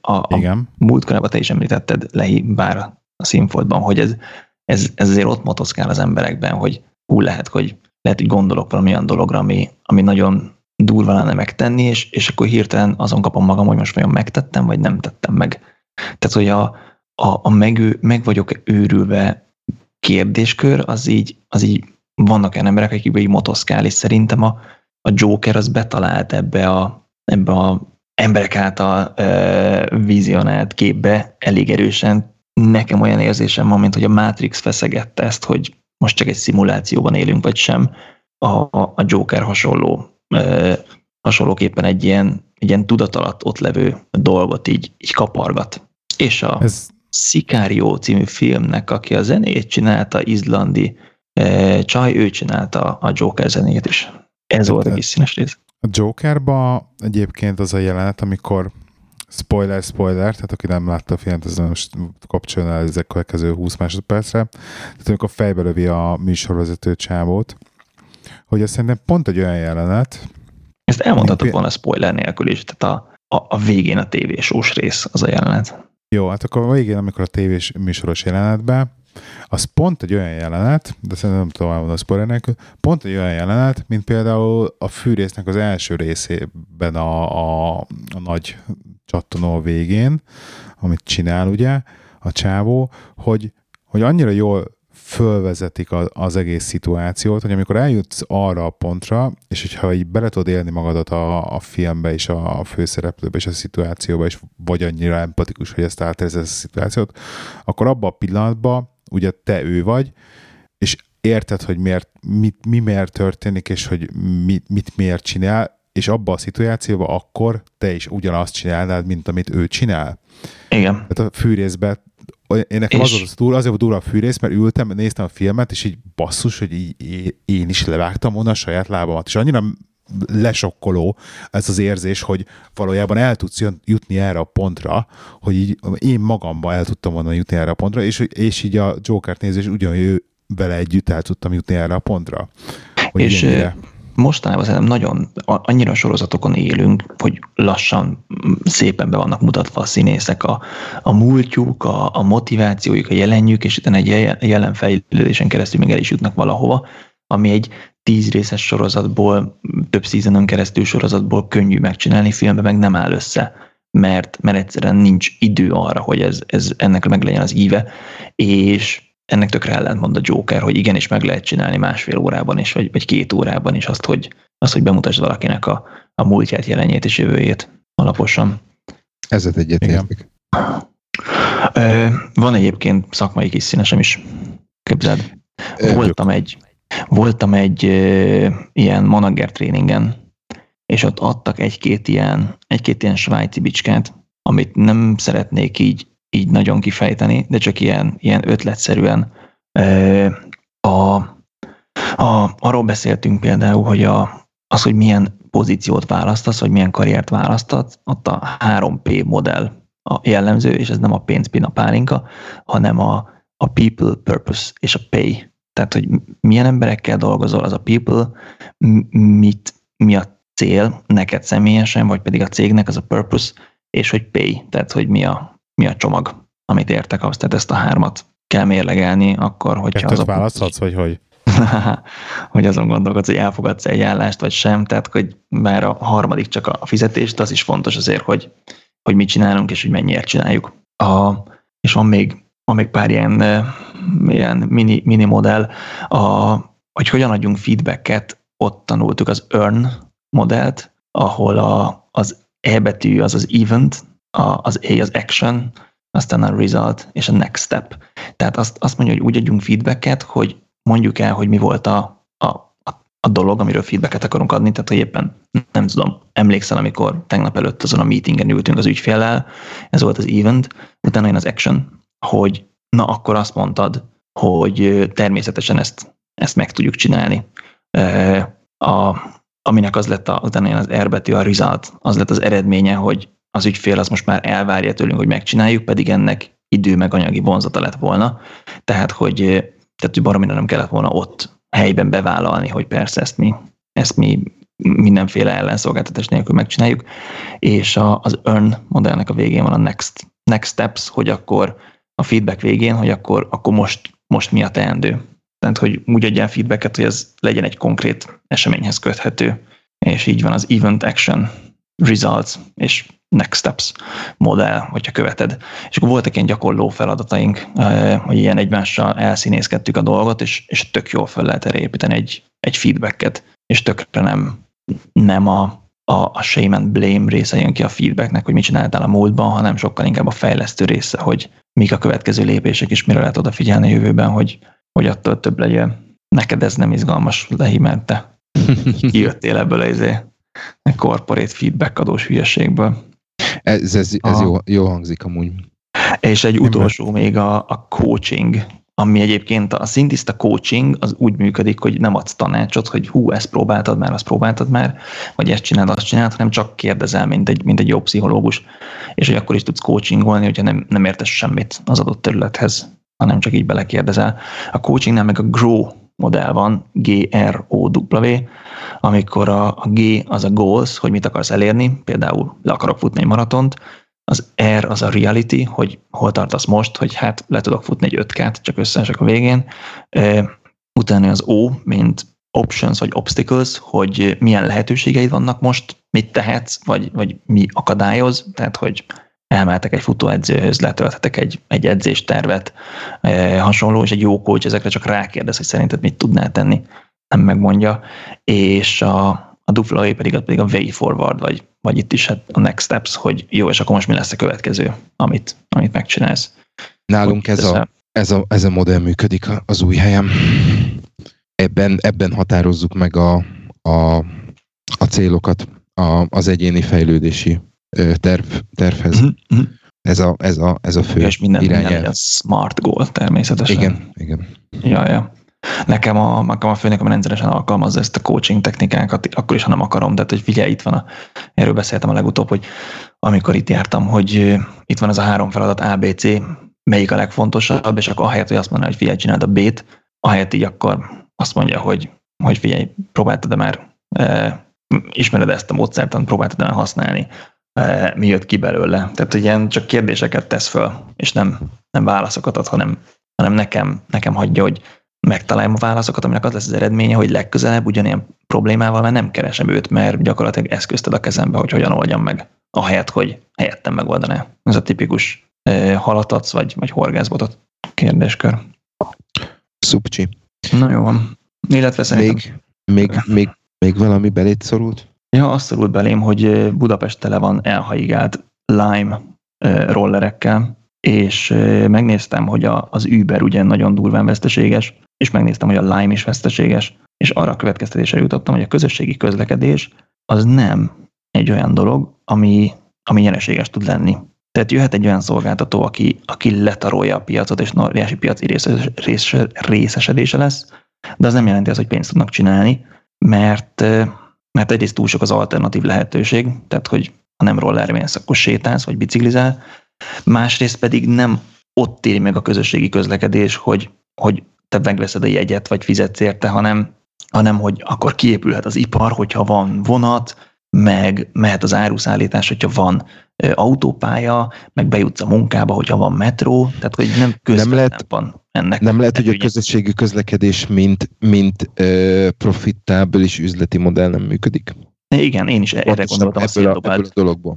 a múltkorában te is említetted Lehibára a színfoltban, hogy ez azért ott motoszkál az emberekben, hogy úgy lehet, hogy gondolok valamilyen dologra, ami nagyon durva lenne megtenni, és akkor hirtelen azon kapom magam, hogy most vajon megtettem, vagy nem tettem meg. Tehát, hogy a meg vagyok őrülve kérdéskör, az így vannak olyan emberek, akikben így motoszkál, és szerintem a Joker az betalált ebbe a emberek által vizionált képbe elég erősen. Nekem olyan érzésem van, mint hogy a Matrix feszegette ezt, hogy most csak egy szimulációban élünk, vagy sem. A Joker hasonlóképpen egy ilyen tudat alatt ott levő dolgot így kapargat. És a Szikárió című filmnek, aki a zenét csinálta, izlandi csaj, ő csinálta a Joker zenét is. Ez volt a kis színes rész. A Jokerba egyébként az a jelenet, amikor spoiler, tehát aki nem látta a filmet, ez most kapcsoljon el ezek következő 20 másodpercre. Tehát amikor fejbe lövi a műsorvezető csávót, hogy azt szerintem pont egy olyan jelenet. Ezt elmondhatok volna spoiler nélkül is, tehát a végén a tévésós rész az a jelenet. Jó, hát akkor a végén, amikor a tévés műsoros jelenetben az pont egy olyan jelenet, de szerintem nem tudom elmondani a spoiler nélkül, pont egy olyan jelenet, mint például a fűrésznek az első részében a nagy csattanó végén, amit csinál ugye a csávó, hogy annyira jól fölvezetik az egész szituációt, hogy amikor eljutsz arra a pontra, és hogyha így bele tudod élni magadat a filmbe és a főszereplőbe és a szituációba, és vagy annyira empatikus, hogy ezt átérzed a szituációt, akkor abban a pillanatban ugye te ő vagy, és érted, hogy mi miért történik, és hogy mit miért csinál, és abban a szituációban akkor te is ugyanazt csinálnád, mint amit ő csinál. Igen. Tehát a fűrészben én nekem azért durva a fűrész, mert ültem, néztem a filmet, és így basszus, hogy így én is levágtam volna a saját lábamat. És annyira lesokkoló ez az érzés, hogy valójában el tudsz jutni erre a pontra, hogy így én magamban el tudtam volna jutni erre a pontra, és így a Jokert nézés ugyanúgy vele együtt el tudtam jutni erre a pontra. És mostanában szerintem nagyon, annyira sorozatokon élünk, hogy lassan szépen be vannak mutatva a színészek a múltjuk, a motivációjuk, a jelenjük, és utána egy jelen fejlődésen keresztül még el is jutnak valahova, ami egy 10 részes sorozatból, több seasonon keresztül sorozatból könnyű megcsinálni, filmbe meg nem áll össze, mert egyszerűen nincs idő arra, hogy ez ennek meg legyen az íve, és ennek tökre ellentmond a Joker, hogy igenis meg lehet csinálni 1,5 órában is, vagy 2 órában is azt, hogy bemutasd valakinek a múltját, jelenjét és jövőjét alaposan. Ezzel egyetértek. Van egyébként szakmai kis színesem is. Képzeld. Voltam egy ilyen manager tréningen, és ott adtak egy-két ilyen svájci bicskát, amit nem szeretnék így nagyon kifejteni, de csak ilyen ötletszerűen. Arról beszéltünk például, hogy az, hogy milyen pozíciót választasz, vagy milyen karriert választasz, ott a 3P modell a jellemző, és ez nem a pénz, pina, pálinka, hanem a people, purpose és a pay. Tehát, hogy milyen emberekkel dolgozol, az a people, mi a cél neked személyesen, vagy pedig a cégnek az a purpose, és hogy pay, tehát, hogy mi a csomag, amit értek azt, tehát ezt a 3-at kell mérlegelni, akkor, hogyha... Kettőt választhatsz, vagy hogy? Hogy azon gondolkodsz, hogy elfogadsz egy állást, vagy sem, tehát, hogy már a 3. csak a fizetést, az is fontos azért, hogy mit csinálunk, és hogy mennyiért csináljuk. És van még pár ilyen mini modell, hogy hogyan adjunk feedbacket, ott tanultuk az earn modellt, ahol az E betű az az event, az A az action, aztán a result és a next step. Tehát azt mondja, hogy úgy adjunk feedbacket, hogy mondjuk el, hogy mi volt a dolog, amiről feedbacket akarunk adni, tehát hogy éppen nem tudom, emlékszel, amikor tegnap előtt azon a meetingen ültünk az ügyféllel, ez volt az event, utána jön az action, hogy na akkor azt mondtad, hogy természetesen ezt meg tudjuk csinálni. Aminek az lett utána jön az R betű, a result, az lett az eredménye, hogy az ügyfél azt most már elvárja tőlünk, hogy megcsináljuk, pedig ennek idő meg anyagi vonzata lett volna. Tehát, hogy baromira nem kellett volna ott helyben bevállalni, hogy persze ezt mi mindenféle ellenszolgáltatás nélkül megcsináljuk. És az earn modellnek a végén van a next steps, hogy akkor a feedback végén, hogy akkor most mi a teendő. Tehát, hogy úgy adjál feedbacket, hogy ez legyen egy konkrét eseményhez köthető. És így van az event, action, results és next steps modell, hogyha követed. És akkor voltak ilyen gyakorló feladataink, hogy ilyen egymással elszínészkedtük a dolgot, és tök jól fel lehet erre építeni egy feedbacket, és tökre nem a shame and blame része jön ki a feedbacknek, hogy mit csináltál a múltban, hanem sokkal inkább a fejlesztő része, hogy mik a következő lépések, és mire lehet odafigyelni a jövőben, hogy attól több legyen. Neked ez nem izgalmas, mert te kijöttél ebből a corporate feedback adós hülyeségből. Ez jó hangzik amúgy. És egy utolsó még a coaching, ami egyébként a szintiszta coaching az úgy működik, hogy nem adsz tanácsot, hogy ezt próbáltad már, azt próbáltad már, vagy ezt csináld, azt csináld, hanem csak kérdezel, mint egy jó pszichológus, és hogy akkor is tudsz coachingolni, hogyha nem értesz semmit az adott területhez, hanem csak így belekérdezel. A coachingnál meg a grow modell van, GROW, amikor a G az a goals, hogy mit akarsz elérni, például le akarok futni egy maratont, Az R az a reality, hogy hol tartasz most, hogy hát le tudok futni egy 5K-t, csak összeesek a végén. Utána az O, mint options vagy obstacles, hogy milyen lehetőségeid vannak most, mit tehetsz, vagy mi akadályoz, tehát hogy elmehetek egy futóedzőhöz, letölthetek egy edzéstervet, hasonló, és egy jó coach ezekre csak rákérdez, hogy szerinted mit tudnál tenni, nem megmondja, és a dupla E pedig a way forward, vagy itt is hát a next steps, hogy jó, és akkor most mi lesz a következő, amit megcsinálsz. Nálunk ez a modell működik az új helyen. Ebben határozzuk meg a célokat az egyéni fejlődési tervhez. Mm-hmm. Ez a fő irányelv. És minden smart goal természetesen. Igen. Ja. Nekem a főnököm rendszeresen alkalmazza ezt a coaching technikákat, akkor is, ha nem akarom, tehát hogy figyelj, itt van erről beszéltem a legutóbb, hogy amikor itt jártam, hogy itt van ez a 3 feladat ABC, melyik a legfontosabb, és akkor ahelyett, hogy azt mondja, hogy figyelj, csináld a B-t, ahelyett így akkor azt mondja, hogy figyelj, próbáltad-e már, ismered ezt a módszertant, próbáltad-e már használni, mi jött ki belőle. Tehát ilyen csak kérdéseket tesz föl, és nem válaszokat ad, hanem nekem hagyja, hogy megtaláljam a válaszokat, aminek az lesz az eredménye, hogy legközelebb ugyanilyen problémával már nem keresem őt, mert gyakorlatilag eszközted a kezembe, hogy hogyan oldjam meg, ahelyett, hogy helyettem megoldaná. Ez a tipikus halatadsz, vagy horgászbotot kérdéskör. Szupcsi. Na jó van. Illetve szerintem... Még valami belét szorult? Ja, azt szorult belém, hogy Budapest tele van elhaigált Lime rollerekkel, és megnéztem, hogy az Uber ugyan nagyon durván veszteséges, és megnéztem, hogy a Lime is veszteséges, és arra a következtetésre jutottam, hogy a közösségi közlekedés az nem egy olyan dolog, ami nyereséges tud lenni. Tehát jöhet egy olyan szolgáltató, aki letarolja a piacot, és óriási piaci részesedése lesz, de az nem jelenti azt, hogy pénzt tudnak csinálni, mert egyrészt túl sok az alternatív lehetőség, tehát hogy ha nem rollermész, akkor sétálsz, vagy biciklizál, másrészt pedig nem ott éri meg a közösségi közlekedés, hogy te megveszed a jegyet, vagy fizetsz érte, hanem hogy akkor kiépülhet az ipar, hogyha van vonat, meg mehet az áruszállítás, hogyha van autópálya, meg bejutsz a munkába, hogyha van metró, tehát hogy nem közvetlenül ennek. Nem lehet, hogy a közösségi közlekedés mint profitábilis üzleti modell nem működik. Igen, én is erre gondoltam,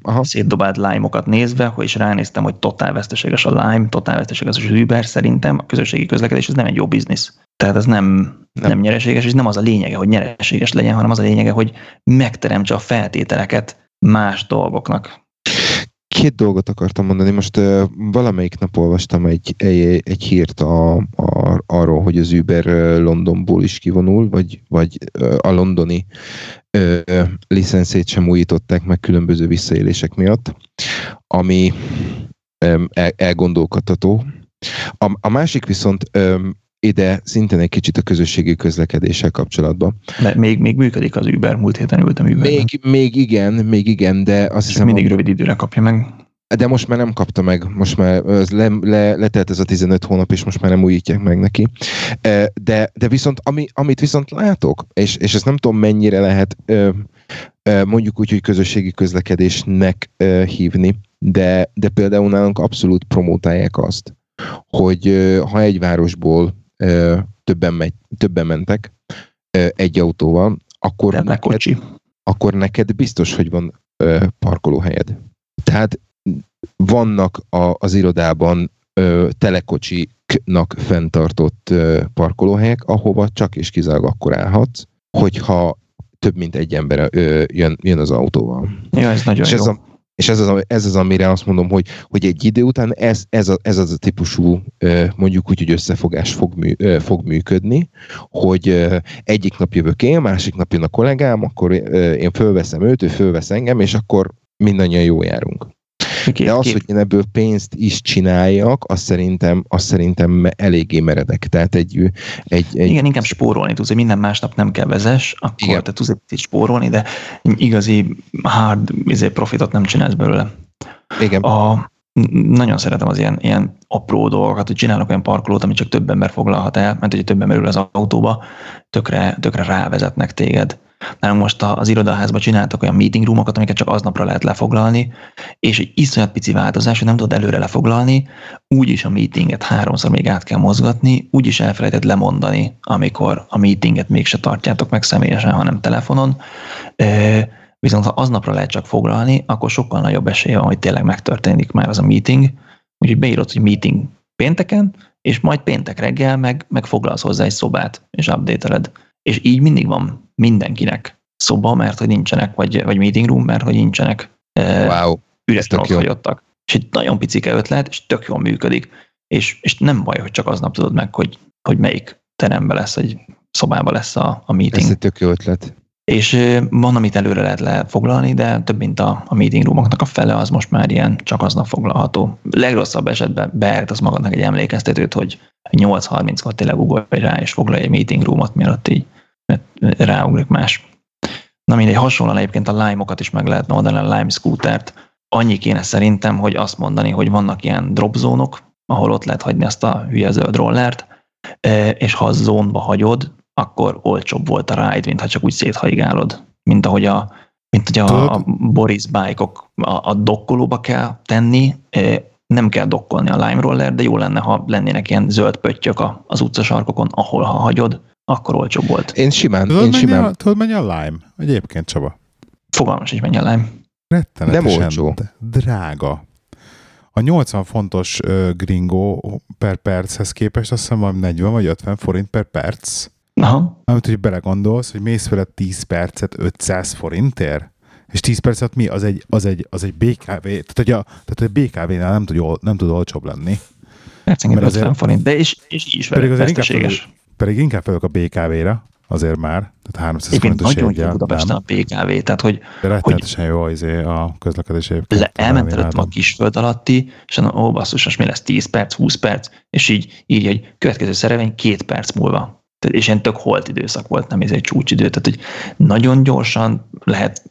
a szétdobált Lime-okat nézve, és ránéztem, hogy totál veszteséges a Lime, totál veszteséges az Uber, szerintem a közösségi közlekedés ez nem egy jó biznisz. Tehát ez nem nyereséges, és nem az a lényege, hogy nyereséges legyen, hanem az a lényege, hogy megteremtse a feltételeket más dolgoknak. 2 dolgot akartam mondani. Most valamelyik nap olvastam egy hírt arról, hogy az Uber Londonból is kivonul, vagy a londoni licenszét sem újították meg különböző visszaélések miatt, ami elgondolkodható. A másik viszont ide szintén egy kicsit a közösségi közlekedéssel kapcsolatban. Mert még működik az Uber, múlt héten ültem Uberben. Még igen, de azt hiszem... mindig rövid időre kapja meg. De most már nem kapta meg, most már letelt ez a 15 hónap, és most már nem újítják meg neki. De viszont, amit viszont látok, és ezt nem tudom mennyire lehet mondjuk úgy, hogy közösségi közlekedésnek hívni, de például nálunk abszolút promótálják azt, hogy ha egy városból többen mentek egy autóval, akkor neked biztos, hogy van parkolóhelyed. Tehát vannak az irodában telekocsiknak fenntartott parkolóhelyek, ahova csak és kizárólag akkor állhatsz, hogyha több mint egy ember jön az autóval. Ja, ez nagyon jó. És ez az, amire azt mondom, hogy egy idő után ez az a típusú, mondjuk úgy, hogy összefogás fog működni, hogy egyik nap jövök én, másik nap jön a kollégám, akkor én fölveszem őt, ő fölvesz engem, és akkor mindannyian jól járunk. De az, hogy én ebből pénzt is csináljak, azt szerintem eléggé meredek. Tehát igen, inkább spórolni tudsz, hogy minden másnap nem kell vezess, akkor igen. Te tudsz egy spórolni, de igazi hard profitot nem csinálsz belőle. Igen. Nagyon szeretem az ilyen apró dolgokat, hogy csinálok olyan parkolót, amit csak több ember foglalhat el, mert hogyha több ember ül az autóba, tökre rávezetnek téged. Nálunk most az irodaházban csináltak olyan meeting roomokat, amiket csak aznapra lehet lefoglalni, és egy iszonyat pici változás, hogy nem tudod előre lefoglalni, úgyis a meetinget háromszor még át kell mozgatni, úgyis elfelejtett lemondani, amikor a meetinget mégse tartjátok meg személyesen, hanem telefonon. Viszont ha aznapra lehet csak foglalni, akkor sokkal nagyobb esély van, hogy tényleg megtörténik már az a meeting. Úgyhogy beírod, hogy meeting pénteken, és majd péntek reggel meg foglalsz hozzá egy szobát, és update-eled. És így mindig van mindenkinek szoba, mert hogy nincsenek, vagy meeting room, mert hogy nincsenek üres tök hagyottak. És egy nagyon picike ötlet, és tök jól működik. És nem baj, hogy csak aznap tudod meg, hogy melyik terembe lesz, vagy szobában lesz a meeting. Ez egy tök jó ötlet. És van, amit előre lehet lefoglalni, de több mint a meeting roomoknak a fele az most már ilyen csak aznap foglalható. Legrosszabb esetben beállítasz magadnak egy emlékeztetőt, hogy 8:30-kor tényleg ugolj rá, és foglalj egy meeting roomot, mielőtt így ráugrik más. Na mindegy, hasonlóan egyébként a Lime-okat is meg lehetne oldani, a Lime scootert. Annyi kéne szerintem, hogy azt mondani, hogy vannak ilyen dropzónok, ahol ott lehet hagyni azt a hülye zöld rollert, és ha a zónba hagyod, akkor olcsóbb volt a ride, mint ha csak úgy széthaigálod, mint hogy a Boris bike-ok a dokkolóba kell tenni, nem kell dokkolni a Lime Roller, de jó lenne, ha lennének ilyen zöld pöttyök az utcasarkokon, ahol ha hagyod, akkor olcsóbb volt. Én simán. Tudod, mennyi a Lime? Egyébként, Csaba? Fogalmas is, mennyi a Lime. Rettenetesen. Nem olcsó. Drága. A 80 fontos Gringo per perchez képest azt hiszem valami 40 vagy 50 forint per perc. Aha. Amit, hogy belegondolsz, hogy mész fel a 10 percet 500 forintért, és 10 percet mi? Az egy BKV, tehát a BKV-nál nem tud olcsóbb lenni. Percenként 50 forint, de és így is veszteséges. Pedig inkább felök a BKV-re, azért már, tehát 300 forintos égjel. Nagyon jó Budapesten a BKV, tehát hogy... De rettenetesen jó a közlekedés évként. Elmentelődtem a kisföld alatti, és mondom, basszus, most mi lesz 10 perc, 20 perc, és így egy következő szerevény 2 perc múlva. És ilyen tök holt időszak volt, nem ez egy csúcsidő, tehát hogy nagyon gyorsan lehet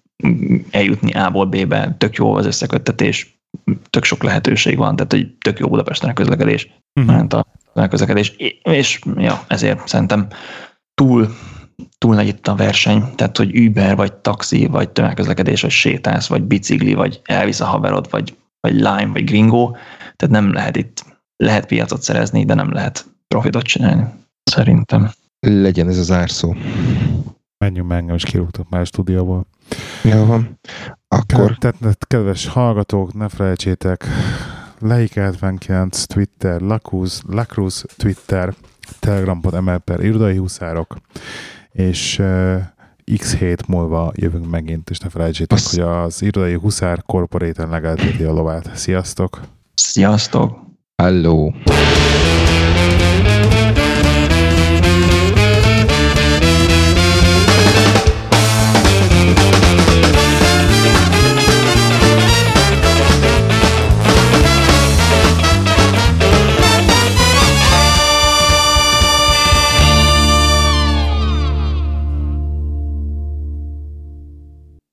eljutni A-ból B-be, tök jó az összeköttetés, tök sok lehetőség van, tehát hogy tök jó Budapesten a közlekedés, és ezért szerintem túl nagy itt a verseny, tehát hogy Uber, vagy taxi, vagy tömegközlekedés, vagy sétálsz, vagy bicikli, vagy elvisz a haverod, vagy Lime, vagy Gringo, tehát nem lehet itt, lehet piacot szerezni, de nem lehet profitot csinálni. Szerintem. Legyen ez az árszó. Menjünk meg, és kirúgtok már a stúdióból. Jó van. Akkor... Tehát, kedves hallgatók, ne felejtsétek, Leik79 Twitter, Lacruz Twitter, telegram.ml per irodai huszárok, és x hét múlva jövünk megint, és ne felejtsétek, hogy az irodai huszár korporéten legelteti a lovát. Sziasztok! Sziasztok! Hello!